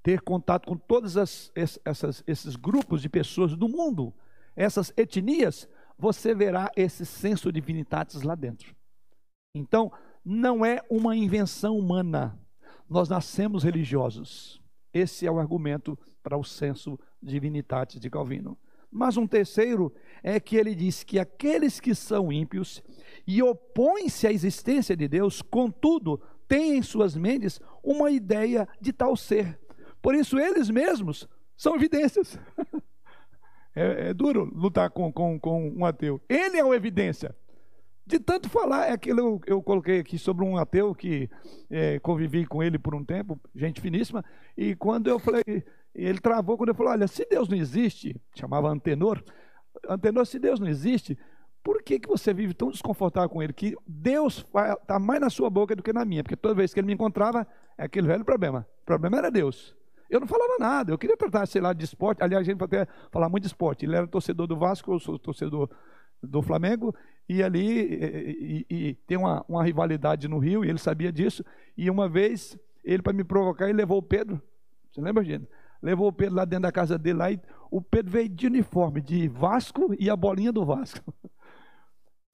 ter contato com todos esses grupos de pessoas do mundo, essas etnias, você verá esse sensu divinitatis lá dentro. Então, não é uma invenção humana. Nós nascemos religiosos. Esse é o argumento para o sensu divinitatis de Calvino. Mas um terceiro é que ele diz que aqueles que são ímpios e opõem-se à existência de Deus, contudo, têm em suas mentes uma ideia de tal ser. Por isso, eles mesmos são evidências. É, é duro lutar com, com, com um ateu. Ele é uma evidência. De tanto falar, é aquilo eu, eu coloquei aqui sobre um ateu que é, convivi com ele por um tempo, gente finíssima, e quando eu falei, ele travou quando eu falei, olha, se Deus não existe, chamava Antenor, Antenor, se Deus não existe, por que, que você vive tão desconfortável com ele? Que Deus está mais na sua boca do que na minha, porque toda vez que ele me encontrava, é aquele velho problema. O problema era Deus. Eu não falava nada, eu queria tratar, sei lá, de esporte. Aliás, a gente pode até falar muito de esporte. Ele era torcedor do Vasco, eu sou torcedor do Flamengo. E ali e, e, e, tem uma, uma rivalidade no rio, e ele sabia disso. E uma vez, ele, para me provocar, ele levou o Pedro. Você lembra, gente? Levou o Pedro lá dentro da casa dele. Lá, e o Pedro veio de uniforme, de Vasco e a bolinha do Vasco.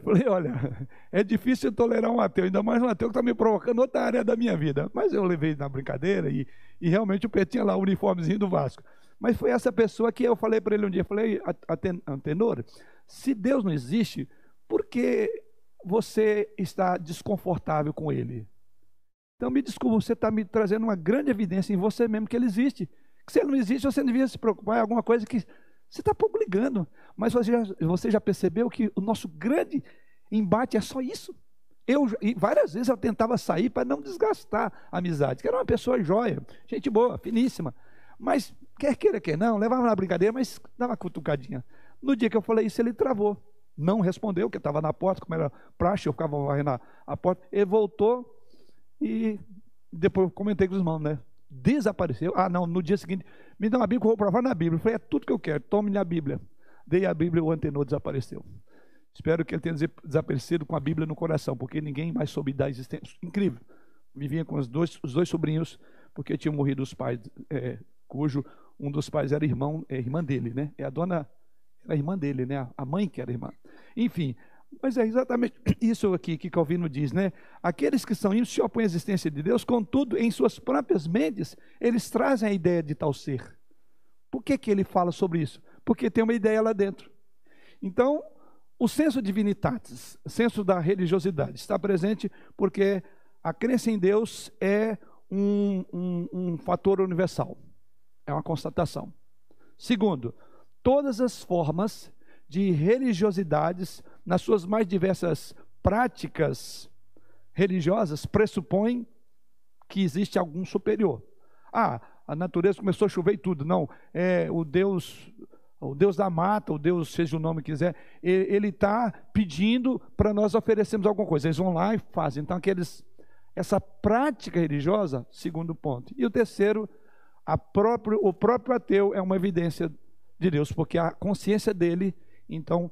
Falei, olha, é difícil tolerar um ateu, ainda mais um ateu que está me provocando outra área da minha vida. Mas eu levei na brincadeira e, e realmente o Pedro tinha lá o uniformezinho do Vasco. Mas foi essa pessoa que eu falei para ele um dia, falei, Antenor, se Deus não existe, por que você está desconfortável com Ele? Então me desculpa, você está me trazendo uma grande evidência em você mesmo que Ele existe. Que se Ele não existe, você devia se preocupar em alguma coisa que... Você está pouco ligando, mas você já, você já percebeu que o nosso grande embate é só isso. Eu, e várias vezes eu tentava sair para não desgastar a amizade, que era uma pessoa joia, gente boa, finíssima. Mas quer queira, quer não, levava na brincadeira, mas dava uma cutucadinha. No dia que eu falei isso, ele travou, não respondeu, que eu estava na porta, como era praxe, eu ficava varrendo a, a porta. Ele voltou e depois comentei com os irmãos, né? Desapareceu. Ah, não, no dia seguinte, me dá uma Bíblia que eu vou provar na Bíblia. Eu falei, é tudo que eu quero, tome a Bíblia. Dei a Bíblia e o Antenor desapareceu. Espero que ele tenha desaparecido com a Bíblia no coração, porque ninguém mais soube da existência. Incrível. Vivia com os dois, os dois sobrinhos, porque tinham morrido os pais, é, cujo um dos pais era irmão, é, irmã dele, né? É a dona, era a irmã dele, né? A mãe que era irmã. Enfim, mas é exatamente isso aqui que Calvino diz, né? Aqueles que são ímpios se opõem à existência de Deus, contudo, em suas próprias mentes, eles trazem a ideia de tal ser. Por que que ele fala sobre isso? Porque tem uma ideia lá dentro. Então, o sensu divinitatis, senso da religiosidade, está presente porque a crença em Deus é um, um, um fator universal. É uma constatação. Segundo, todas as formas de religiosidades, nas suas mais diversas práticas religiosas, pressupõem que existe algum superior. Ah, a natureza começou a chover e tudo. Não, é o Deus, o Deus da mata, o Deus, seja o nome que quiser, ele está pedindo para nós oferecermos alguma coisa. Eles vão lá e fazem. Então, aqueles, essa prática religiosa, segundo ponto. E o terceiro, a próprio, o próprio ateu é uma evidência de Deus, porque a consciência dele, então...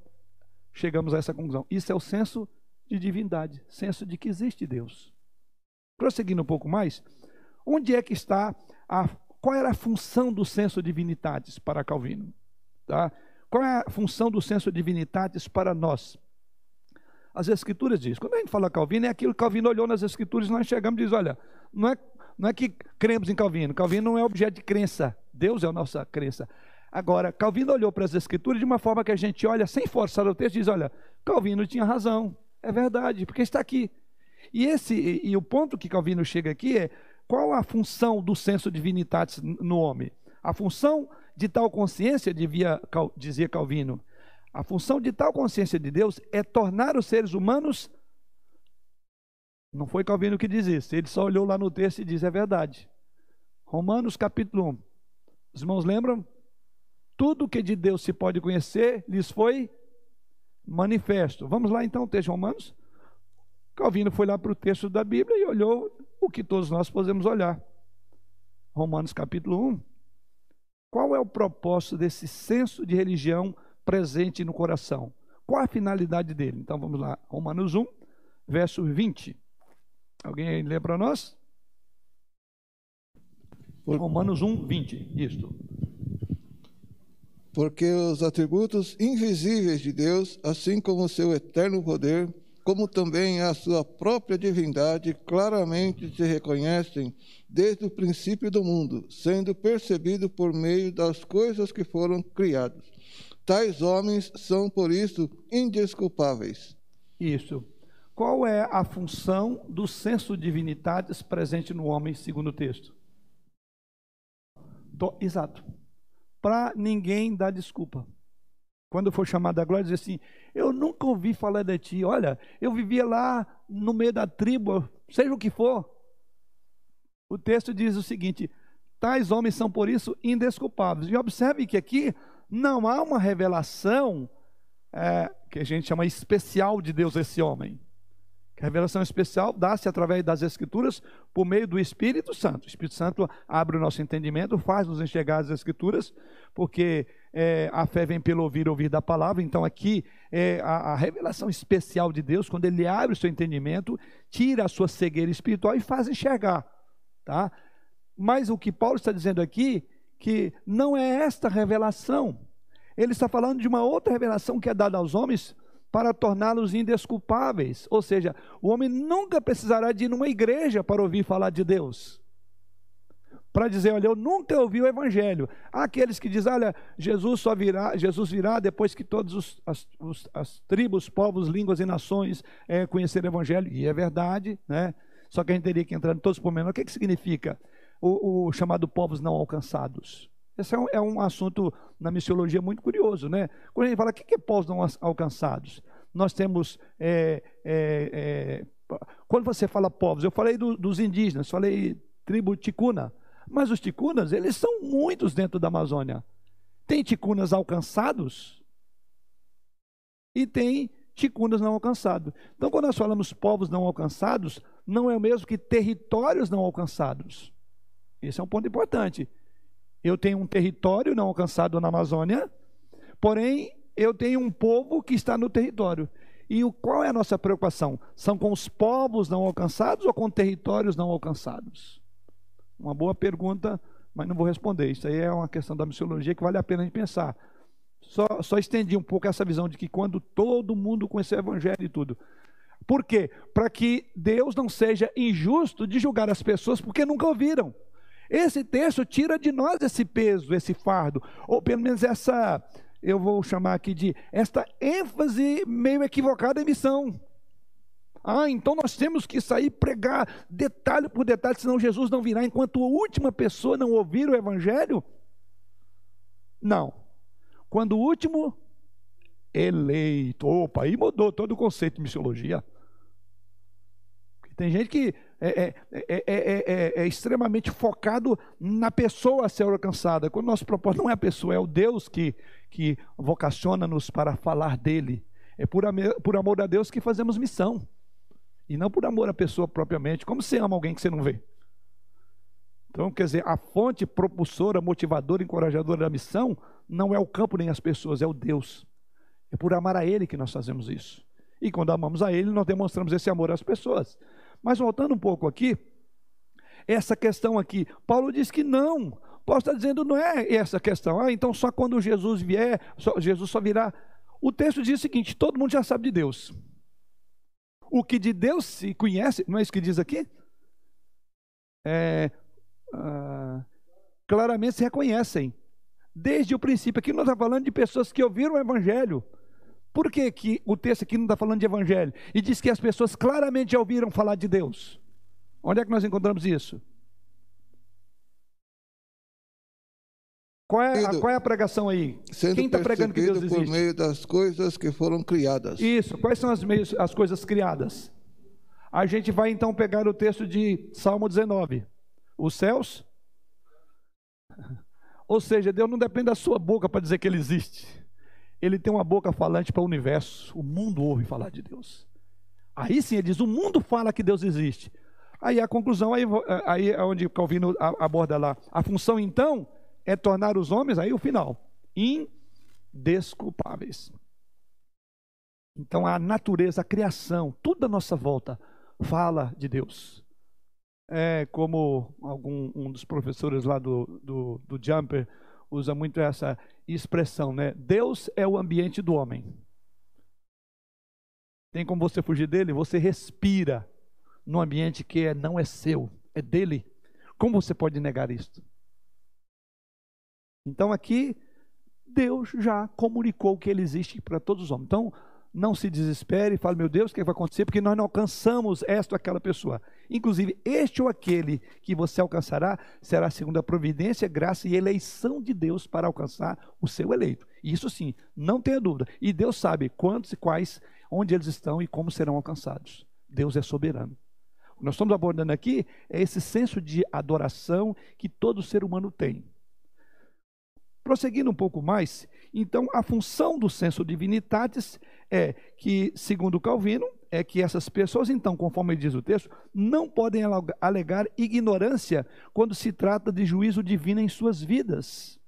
Chegamos a essa conclusão. Isso é o senso de divindade, senso de que existe Deus. Prosseguindo um pouco mais, onde é que está, a, qual era a função do sensu divinitatis para Calvino? Tá? Qual é a função do sensu divinitatis para nós? As Escrituras dizem, quando a gente fala Calvino, é aquilo que Calvino olhou nas Escrituras, nós chegamos e diz, olha, não é, não é que cremos em Calvino, Calvino não é objeto de crença, Deus é a nossa crença. Agora, Calvino olhou para as Escrituras de uma forma que a gente olha, sem forçar o texto, diz, olha, Calvino tinha razão, é verdade, porque está aqui. E, esse, e, e o ponto que Calvino chega aqui é, qual a função do sensu divinitatis no homem? A função de tal consciência, devia, cal, dizia Calvino, a função de tal consciência de Deus é tornar os seres humanos, não foi Calvino que diz isso, ele só olhou lá no texto e diz, é verdade. Romanos capítulo um, os irmãos lembram? Tudo que de Deus se pode conhecer, lhes foi manifesto. Vamos lá então, o texto de Romanos. Calvino foi lá para o texto da Bíblia e olhou o que todos nós podemos olhar. Romanos capítulo um. Qual é o propósito desse senso de religião presente no coração? Qual a finalidade dele? Então vamos lá, Romanos um, verso vinte. Alguém aí lê para nós? Romanos um, vinte, isto. Porque os atributos invisíveis de Deus, assim como o seu eterno poder, como também a sua própria divindade, claramente se reconhecem desde o princípio do mundo, sendo percebido por meio das coisas que foram criadas. Tais homens são, por isso, indesculpáveis. Isso. Qual é a função do sensu divinitatis presente no homem, segundo o texto? Do, exato. Para ninguém dar desculpa. Quando for chamado à glória, dizer assim, eu nunca ouvi falar de ti, olha, eu vivia lá no meio da tribo, seja o que for. O texto diz o seguinte, tais homens são por isso indesculpáveis. E observe que aqui não há uma revelação, é, que a gente chama especial de Deus esse homem. A revelação especial dá-se através das Escrituras, por meio do Espírito Santo. O Espírito Santo abre o nosso entendimento, faz-nos enxergar as Escrituras, porque é, a fé vem pelo ouvir, ouvir da palavra. Então aqui é a, a revelação especial de Deus, quando ele abre o seu entendimento, tira a sua cegueira espiritual e faz enxergar, tá? Mas o que Paulo está dizendo aqui, que não é esta revelação, ele está falando de uma outra revelação que é dada aos homens para torná-los indesculpáveis, ou seja, o homem nunca precisará de ir numa igreja para ouvir falar de Deus, para dizer, olha, eu nunca ouvi o evangelho. Há aqueles que dizem, olha, Jesus só virá, Jesus virá depois que todas os, as, os, as tribos, povos, línguas e nações é, conhecerem o evangelho, e é verdade, né? Só que a gente teria que entrar em todos os pormenores. O que, que significa o, o chamado povos não alcançados? Esse é um, é um assunto na missiologia muito curioso, né? Quando a gente fala, o que, que é povos não alcançados? Nós temos... É, é, é, quando você fala povos, eu falei do, dos indígenas, falei tribo ticuna, mas os ticunas, eles são muitos dentro da Amazônia. Tem ticunas alcançados e tem ticunas não alcançados. Então, quando nós falamos povos não alcançados, não é o mesmo que territórios não alcançados. Esse é um ponto importante. Eu tenho um território não alcançado na Amazônia, porém, eu tenho um povo que está no território. E o, qual é a nossa preocupação? São com os povos não alcançados ou com territórios não alcançados? Uma boa pergunta, mas não vou responder. Isso aí é uma questão da missiologia que vale a pena a gente pensar. Só, só estendi um pouco essa visão de que quando todo mundo conhecer o evangelho e tudo. Por quê? Para que Deus não seja injusto de julgar as pessoas porque nunca ouviram. Esse texto tira de nós esse peso, esse fardo, ou pelo menos essa, eu vou chamar aqui de, esta ênfase meio equivocada em missão. Ah, então nós temos que sair pregar detalhe por detalhe, senão Jesus não virá enquanto a última pessoa não ouvir o evangelho? Não. Quando o último eleito. Opa, aí mudou todo o conceito de missiologia. Tem gente que é, é, é, é, é, é extremamente focado na pessoa a ser alcançada. Quando o nosso propósito não é a pessoa, é o Deus que, que vocaciona-nos para falar dele. É por, por amor a Deus que fazemos missão. E não por amor à pessoa propriamente. Como você ama alguém que você não vê? Então, quer dizer, a fonte propulsora, motivadora, encorajadora da missão não é o campo nem as pessoas, é o Deus. É por amar a Ele que nós fazemos isso. E quando amamos a Ele, nós demonstramos esse amor às pessoas. Mas voltando um pouco aqui, essa questão aqui, Paulo diz que não. Paulo está dizendo, não é essa questão. Ah, então só quando Jesus vier, só, Jesus só virá... O texto diz o seguinte, todo mundo já sabe de Deus. O que de Deus se conhece, não é isso que diz aqui? É, ah, claramente se reconhecem. Desde o princípio, aqui nós estamos falando de pessoas que ouviram o evangelho. Por que, que o texto aqui não está falando de evangelho? E diz que as pessoas claramente já ouviram falar de Deus. Onde é que nós encontramos isso? Qual é, a, qual é a pregação aí? Sendo Quem está pregando que Deus existe? Por meio das coisas que foram criadas. Isso. Quais são as, meios, as coisas criadas? A gente vai então pegar o texto de Salmo dezenove. Os céus? Ou seja, Deus não depende da sua boca para dizer que Ele existe. Ele tem uma boca falante para o universo. O mundo ouve falar de Deus. Aí sim ele diz, o mundo fala que Deus existe. Aí a conclusão, aí, aí é onde Calvino aborda lá. A função então... é tornar os homens, aí o final, indesculpáveis. Então a natureza, a criação, tudo à nossa volta fala de Deus. É como algum, um dos professores lá do, do, do Jumper usa muito essa expressão, né? Deus é o ambiente do homem. Tem como você fugir dele? Você respira num ambiente que é, não é seu, é dele. Como você pode negar isso? Então aqui, Deus já comunicou que Ele existe para todos os homens. Então, não se desespere e fale, meu Deus, o que vai acontecer? Porque nós não alcançamos esta ou aquela pessoa. Inclusive, este ou aquele que você alcançará, será segundo a providência, graça e eleição de Deus para alcançar o seu eleito. Isso sim, não tenha dúvida. E Deus sabe quantos e quais, onde eles estão e como serão alcançados. Deus é soberano. O que nós estamos abordando aqui é esse senso de adoração que todo ser humano tem. Prosseguindo um pouco mais, então a função do sensu divinitatis é que, segundo Calvino, é que essas pessoas, então, conforme diz o texto, não podem alegar ignorância quando se trata de juízo divino em suas vidas.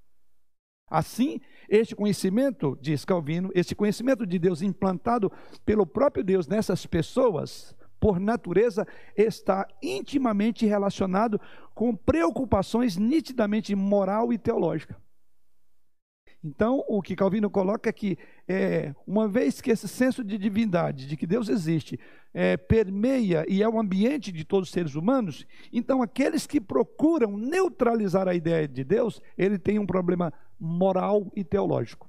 Assim, este conhecimento, diz Calvino, este conhecimento de Deus implantado pelo próprio Deus nessas pessoas, por natureza, está intimamente relacionado com preocupações nitidamente moral e teológica. Então, o que Calvino coloca é que, é, uma vez que esse senso de divindade, de que Deus existe, é, permeia e é o ambiente de todos os seres humanos, então aqueles que procuram neutralizar a ideia de Deus, ele tem um problema moral e teológico.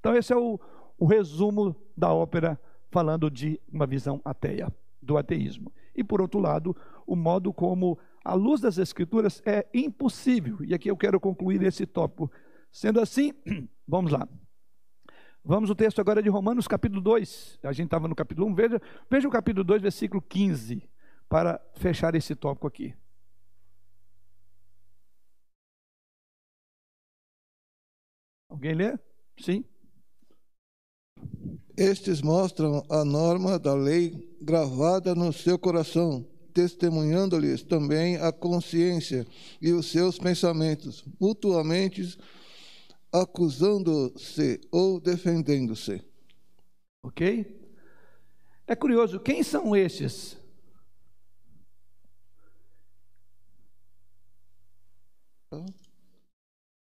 Então, esse é o, o resumo da ópera, falando de uma visão ateia, do ateísmo. E, por outro lado, o modo como, à luz das Escrituras, é impossível, e aqui eu quero concluir esse tópico. Sendo assim, vamos lá. Vamos ao texto agora de Romanos, capítulo dois. A gente estava no capítulo um, veja, veja o capítulo dois, versículo quinze, para fechar esse tópico aqui. Alguém lê? Sim. Estes mostram a norma da lei gravada no seu coração, testemunhando-lhes também a consciência e os seus pensamentos, mutuamente acusando-se ou defendendo-se. Ok? É curioso, quem são estes?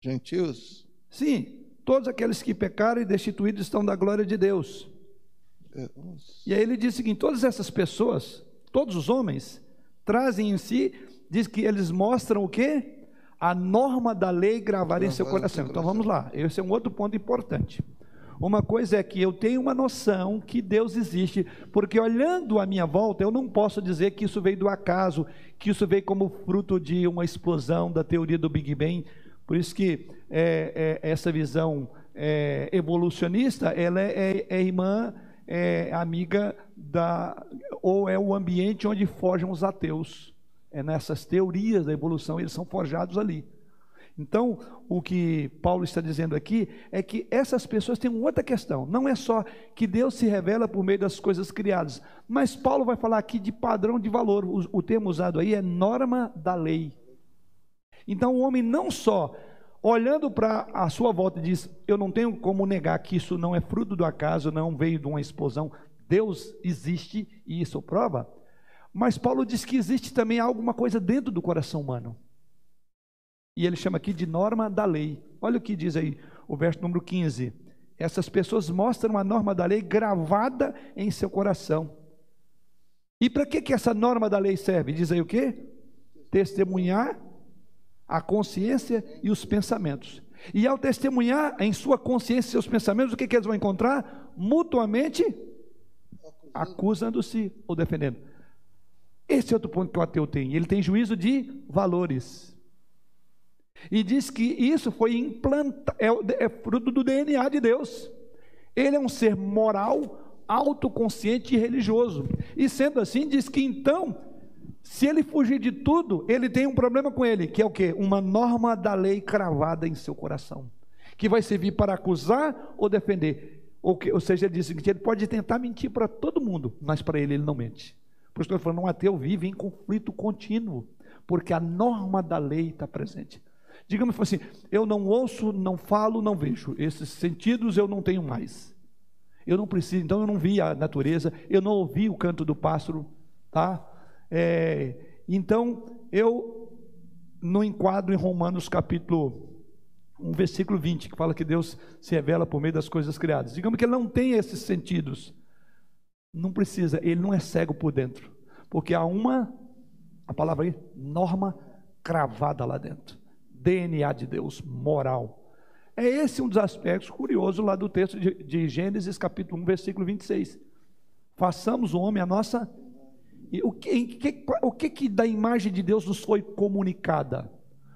Gentios? Sim, todos aqueles que pecaram e destituídos estão da glória de Deus. É, e aí ele diz o seguinte, todas essas pessoas, todos os homens, trazem em si, diz que eles mostram o quê? A norma da lei gravada em seu coração. Então vamos lá, esse é um outro ponto importante. Uma coisa é que eu tenho uma noção que Deus existe, porque olhando à minha volta, eu não posso dizer que isso veio do acaso, que isso veio como fruto de uma explosão da teoria do Big Bang. Por isso que é, é, essa visão é, evolucionista, ela é, é, é irmã, é amiga da, ou é o ambiente onde forjam os ateus. É nessas teorias da evolução, eles são forjados ali. Então, o que Paulo está dizendo aqui é que essas pessoas têm outra questão. Não é só que Deus se revela por meio das coisas criadas, mas Paulo vai falar aqui de padrão de valor. O, o termo usado aí é norma da lei. Então, o homem não só olhando para a sua volta diz, eu não tenho como negar que isso não é fruto do acaso, não veio de uma explosão. Deus existe e isso prova. Mas Paulo diz que existe também alguma coisa dentro do coração humano. E ele chama aqui de norma da lei. Olha o que diz aí, o verso número quinze. Essas pessoas mostram a norma da lei gravada em seu coração. E para que, que essa norma da lei serve? Diz aí o quê? Testemunhar a consciência e os pensamentos. E ao testemunhar em sua consciência e seus pensamentos, o que, que eles vão encontrar? Mutuamente acusando-se ou defendendo. Esse é outro ponto que o ateu tem, ele tem juízo de valores. E diz que isso foi implantado, é, é fruto do D N A de Deus. Ele é um ser moral, autoconsciente e religioso. E sendo assim, diz que então, se ele fugir de tudo, ele tem um problema com ele, que é o quê? Uma norma da lei cravada em seu coração, que vai servir para acusar ou defender. Ou, que, ou seja, ele diz que ele pode tentar mentir para todo mundo, mas para ele, ele não mente. Por isso que eu estou falando, um ateu vive em conflito contínuo, porque a norma da lei está presente. Digamos assim, eu não ouço, não falo, não vejo. Esses sentidos eu não tenho mais. Eu não preciso, então eu não vi a natureza, eu não ouvi o canto do pássaro, tá? É, então, eu não enquadro em Romanos capítulo um, versículo vinte, que fala que Deus se revela por meio das coisas criadas. Digamos que ele não tem esses sentidos. Não precisa, ele não é cego por dentro, porque há uma, a palavra aí, norma cravada lá dentro, D N A de Deus, moral. É esse um dos aspectos curiosos lá do texto de, de Gênesis capítulo um, versículo vinte e seis. Façamos o homem a nossa, e o, que, que, o que que da imagem de Deus nos foi comunicada?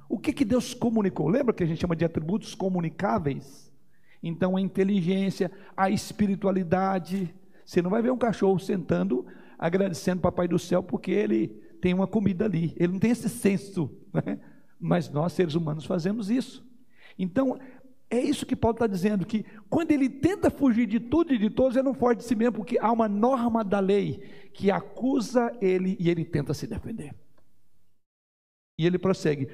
O que que Deus comunicou? Lembra que a gente chama de atributos comunicáveis? Então a inteligência, a espiritualidade. Você não vai ver um cachorro sentando, agradecendo o Papai do Céu, porque ele tem uma comida ali. Ele não tem esse senso, né? Mas nós, seres humanos, fazemos isso. Então, é isso que Paulo está dizendo, que quando ele tenta fugir de tudo e de todos, ele não foge de si mesmo, porque há uma norma da lei que acusa ele e ele tenta se defender. E ele prossegue.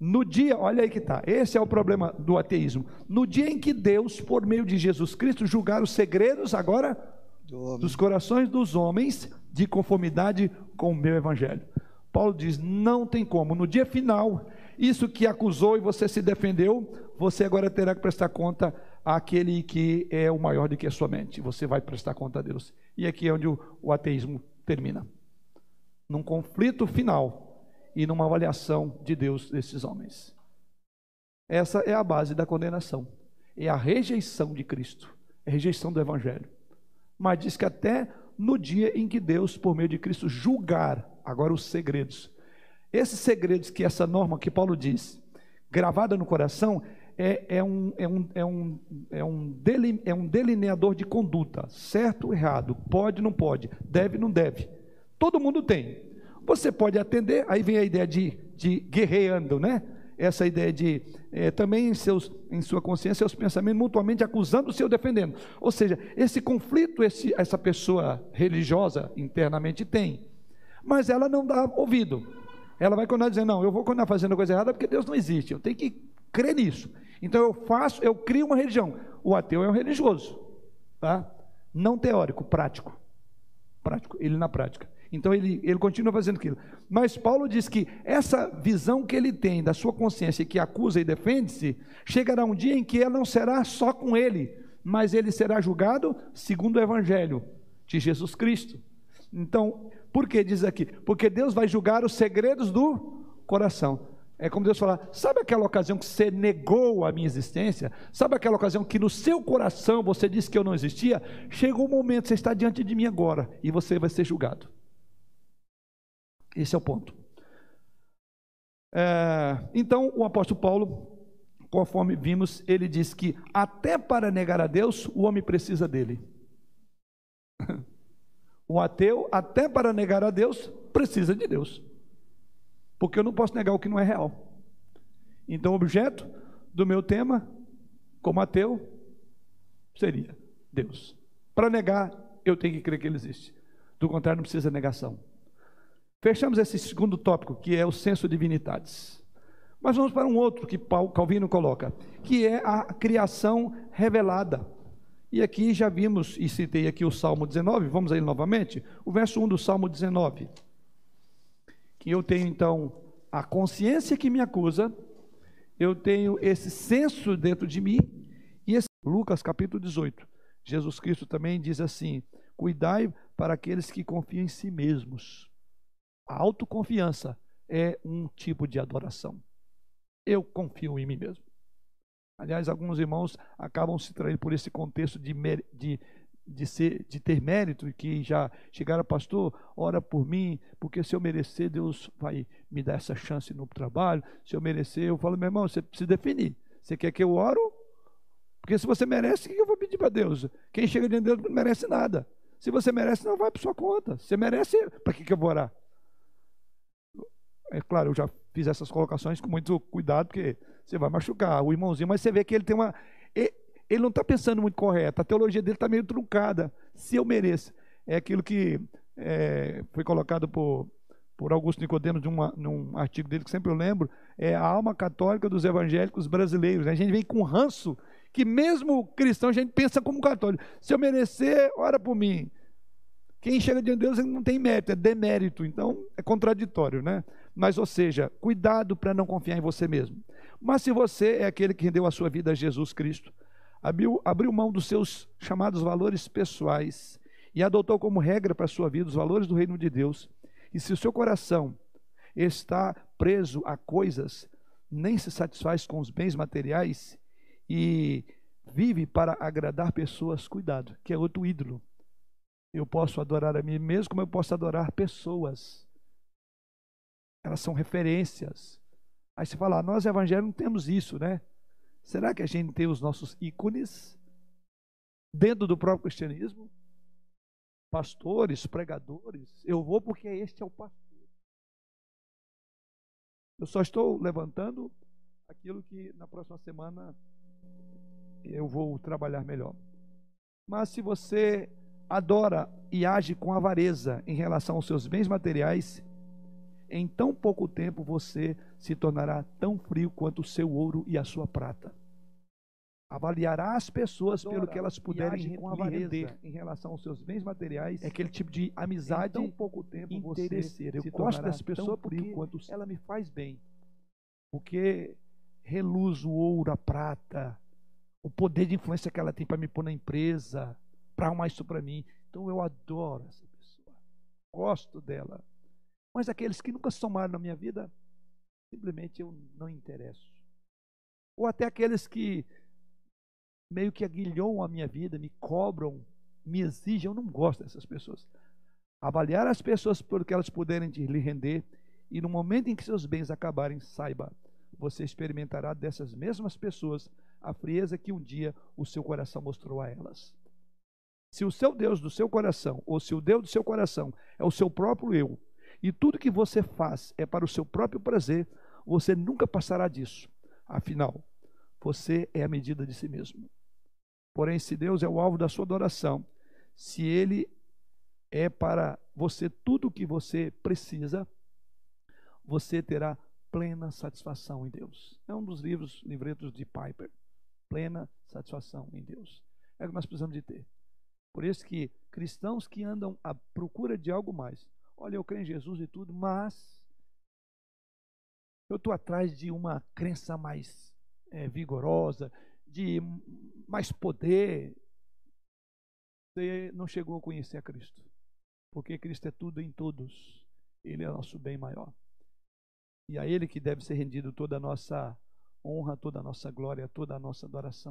No dia, olha aí que está, esse é o problema do ateísmo. No dia em que Deus, por meio de Jesus Cristo, julgar os segredos agora do dos corações dos homens, de conformidade com o meu evangelho. Paulo diz, não tem como, no dia final, isso que acusou e você se defendeu, você agora terá que prestar conta àquele que é o maior do que a sua mente. Você vai prestar conta a Deus. E aqui é onde o, o ateísmo termina. Num conflito final e numa avaliação de Deus desses homens. Essa é a base da condenação, é a rejeição de Cristo, é a rejeição do Evangelho. Mas diz que até no dia em que Deus, por meio de Cristo, julgar agora os segredos, esses segredos que essa norma que Paulo diz, gravada no coração, é, é, um, é, um, é, um, é, um deline, é um delineador de conduta, certo ou errado, pode, não pode, deve, não deve, todo mundo tem. Você pode atender, aí vem a ideia de, de guerreando, né? Essa ideia de, é, também em, seus, em sua consciência, seus pensamentos mutuamente acusando o seu defendendo. Ou seja, esse conflito, esse, essa pessoa religiosa internamente tem, mas ela não dá ouvido. Ela vai continuar dizendo, não, eu vou continuar fazendo coisa errada porque Deus não existe, eu tenho que crer nisso. Então eu faço, eu crio uma religião. O ateu é um religioso, tá? Não teórico, prático. Prático, ele na prática. Então ele, ele continua fazendo aquilo, mas Paulo diz que essa visão que ele tem da sua consciência que acusa e defende-se, chegará um dia em que ela não será só com ele, mas ele será julgado segundo o evangelho de Jesus Cristo. Então, por que diz aqui? Porque Deus vai julgar os segredos do coração. É como Deus falar, sabe aquela ocasião que você negou a minha existência? Sabe aquela ocasião que no seu coração você disse que eu não existia? Chegou o momento, você está diante de mim agora e você vai ser julgado. Esse é o ponto. É, então, o apóstolo Paulo, conforme vimos, ele diz que até para negar a Deus, o homem precisa dele. O ateu, até para negar a Deus, precisa de Deus. Porque eu não posso negar o que não é real. Então, o objeto do meu tema, como ateu, seria Deus. Para negar, eu tenho que crer que ele existe. Do contrário, não precisa negação. Fechamos esse segundo tópico, que é o sensu divinitatis. Mas vamos para um outro que Calvino coloca, que é a criação revelada. E aqui já vimos, e citei aqui o Salmo dezenove, vamos aí novamente, o verso um do Salmo dezenove. Que eu tenho então a consciência que me acusa, eu tenho esse senso dentro de mim, e esse Lucas capítulo dezoito, Jesus Cristo também diz assim, cuidai para aqueles que confiam em si mesmos. A autoconfiança é um tipo de adoração. Eu confio em mim mesmo. Aliás, alguns irmãos acabam se traindo por esse contexto de, de, de, ser, de ter mérito, e que já chegaram, pastor, ora por mim, porque se eu merecer, Deus vai me dar essa chance no trabalho. Se eu merecer, eu falo, meu irmão, você precisa definir. Você quer que eu oro? Porque se você merece, o que eu vou pedir para Deus? Quem chega diante de Deus não merece nada. Se você merece, não vai para sua conta. Se você merece, para que, que eu vou orar? É claro, eu já fiz essas colocações com muito cuidado, porque você vai machucar o irmãozinho, mas você vê que ele tem uma... Ele não está pensando muito correto, a teologia dele está meio truncada, se eu mereço. É aquilo que é, foi colocado por, por Augusto Nicodemus, numa, num artigo dele que sempre eu lembro, é a alma católica dos evangélicos brasileiros. Né? A gente vem com ranço, que mesmo cristão a gente pensa como católico. Se eu merecer, ora por mim. Quem chega diante de Deus não tem mérito, é demérito, então é contraditório, né? Mas, ou seja, cuidado para não confiar em você mesmo. Mas se você é aquele que rendeu a sua vida a Jesus Cristo, abriu, abriu mão dos seus chamados valores pessoais e adotou como regra para a sua vida os valores do reino de Deus, e se o seu coração está preso a coisas, nem se satisfaz com os bens materiais e vive para agradar pessoas, cuidado, que é outro ídolo. Eu posso adorar a mim mesmo, como eu posso adorar pessoas. Elas são referências. Aí você fala, nós evangélicos não temos isso, né? Será que a gente tem os nossos ícones dentro do próprio cristianismo? Pastores, pregadores, eu vou porque este é o pastor. Eu só estou levantando aquilo que na próxima semana eu vou trabalhar melhor. Mas se você adora e age com avareza em relação aos seus bens materiais, em tão pouco tempo você se tornará tão frio quanto o seu ouro e a sua prata. Avaliará as pessoas pelo que elas puderem lhe render em relação aos seus bens materiais. É aquele tipo de amizade em tão pouco tempo interesseira. Eu gosto dessa pessoa porque ela me faz bem, porque reluz o ouro, a prata, o poder de influência que ela tem para me pôr na empresa, para arrumar isso para mim. Então eu adoro essa pessoa, gosto dela. Mas aqueles que nunca somaram na minha vida, simplesmente eu não interesso. Ou até aqueles que meio que aguilham a minha vida, me cobram, me exigem, eu não gosto dessas pessoas. Avaliar as pessoas pelo que elas puderem lhe render, e no momento em que seus bens acabarem, saiba, você experimentará dessas mesmas pessoas a frieza que um dia o seu coração mostrou a elas. Se o seu Deus do seu coração, ou se o Deus do seu coração é o seu próprio eu, e tudo que você faz é para o seu próprio prazer, você nunca passará disso. Afinal, você é a medida de si mesmo. Porém, se Deus é o alvo da sua adoração, se Ele é para você tudo o que você precisa, você terá plena satisfação em Deus. É um dos livros, livretos de Piper. Plena satisfação em Deus. É o que nós precisamos de ter. Por isso que cristãos que andam à procura de algo mais. Olha, eu creio em Jesus e tudo, mas eu estou atrás de uma crença mais é, vigorosa, de mais poder. Você não chegou a conhecer a Cristo, porque Cristo é tudo em todos. Ele é o nosso bem maior. E a Ele que deve ser rendido toda a nossa honra, toda a nossa glória, toda a nossa adoração.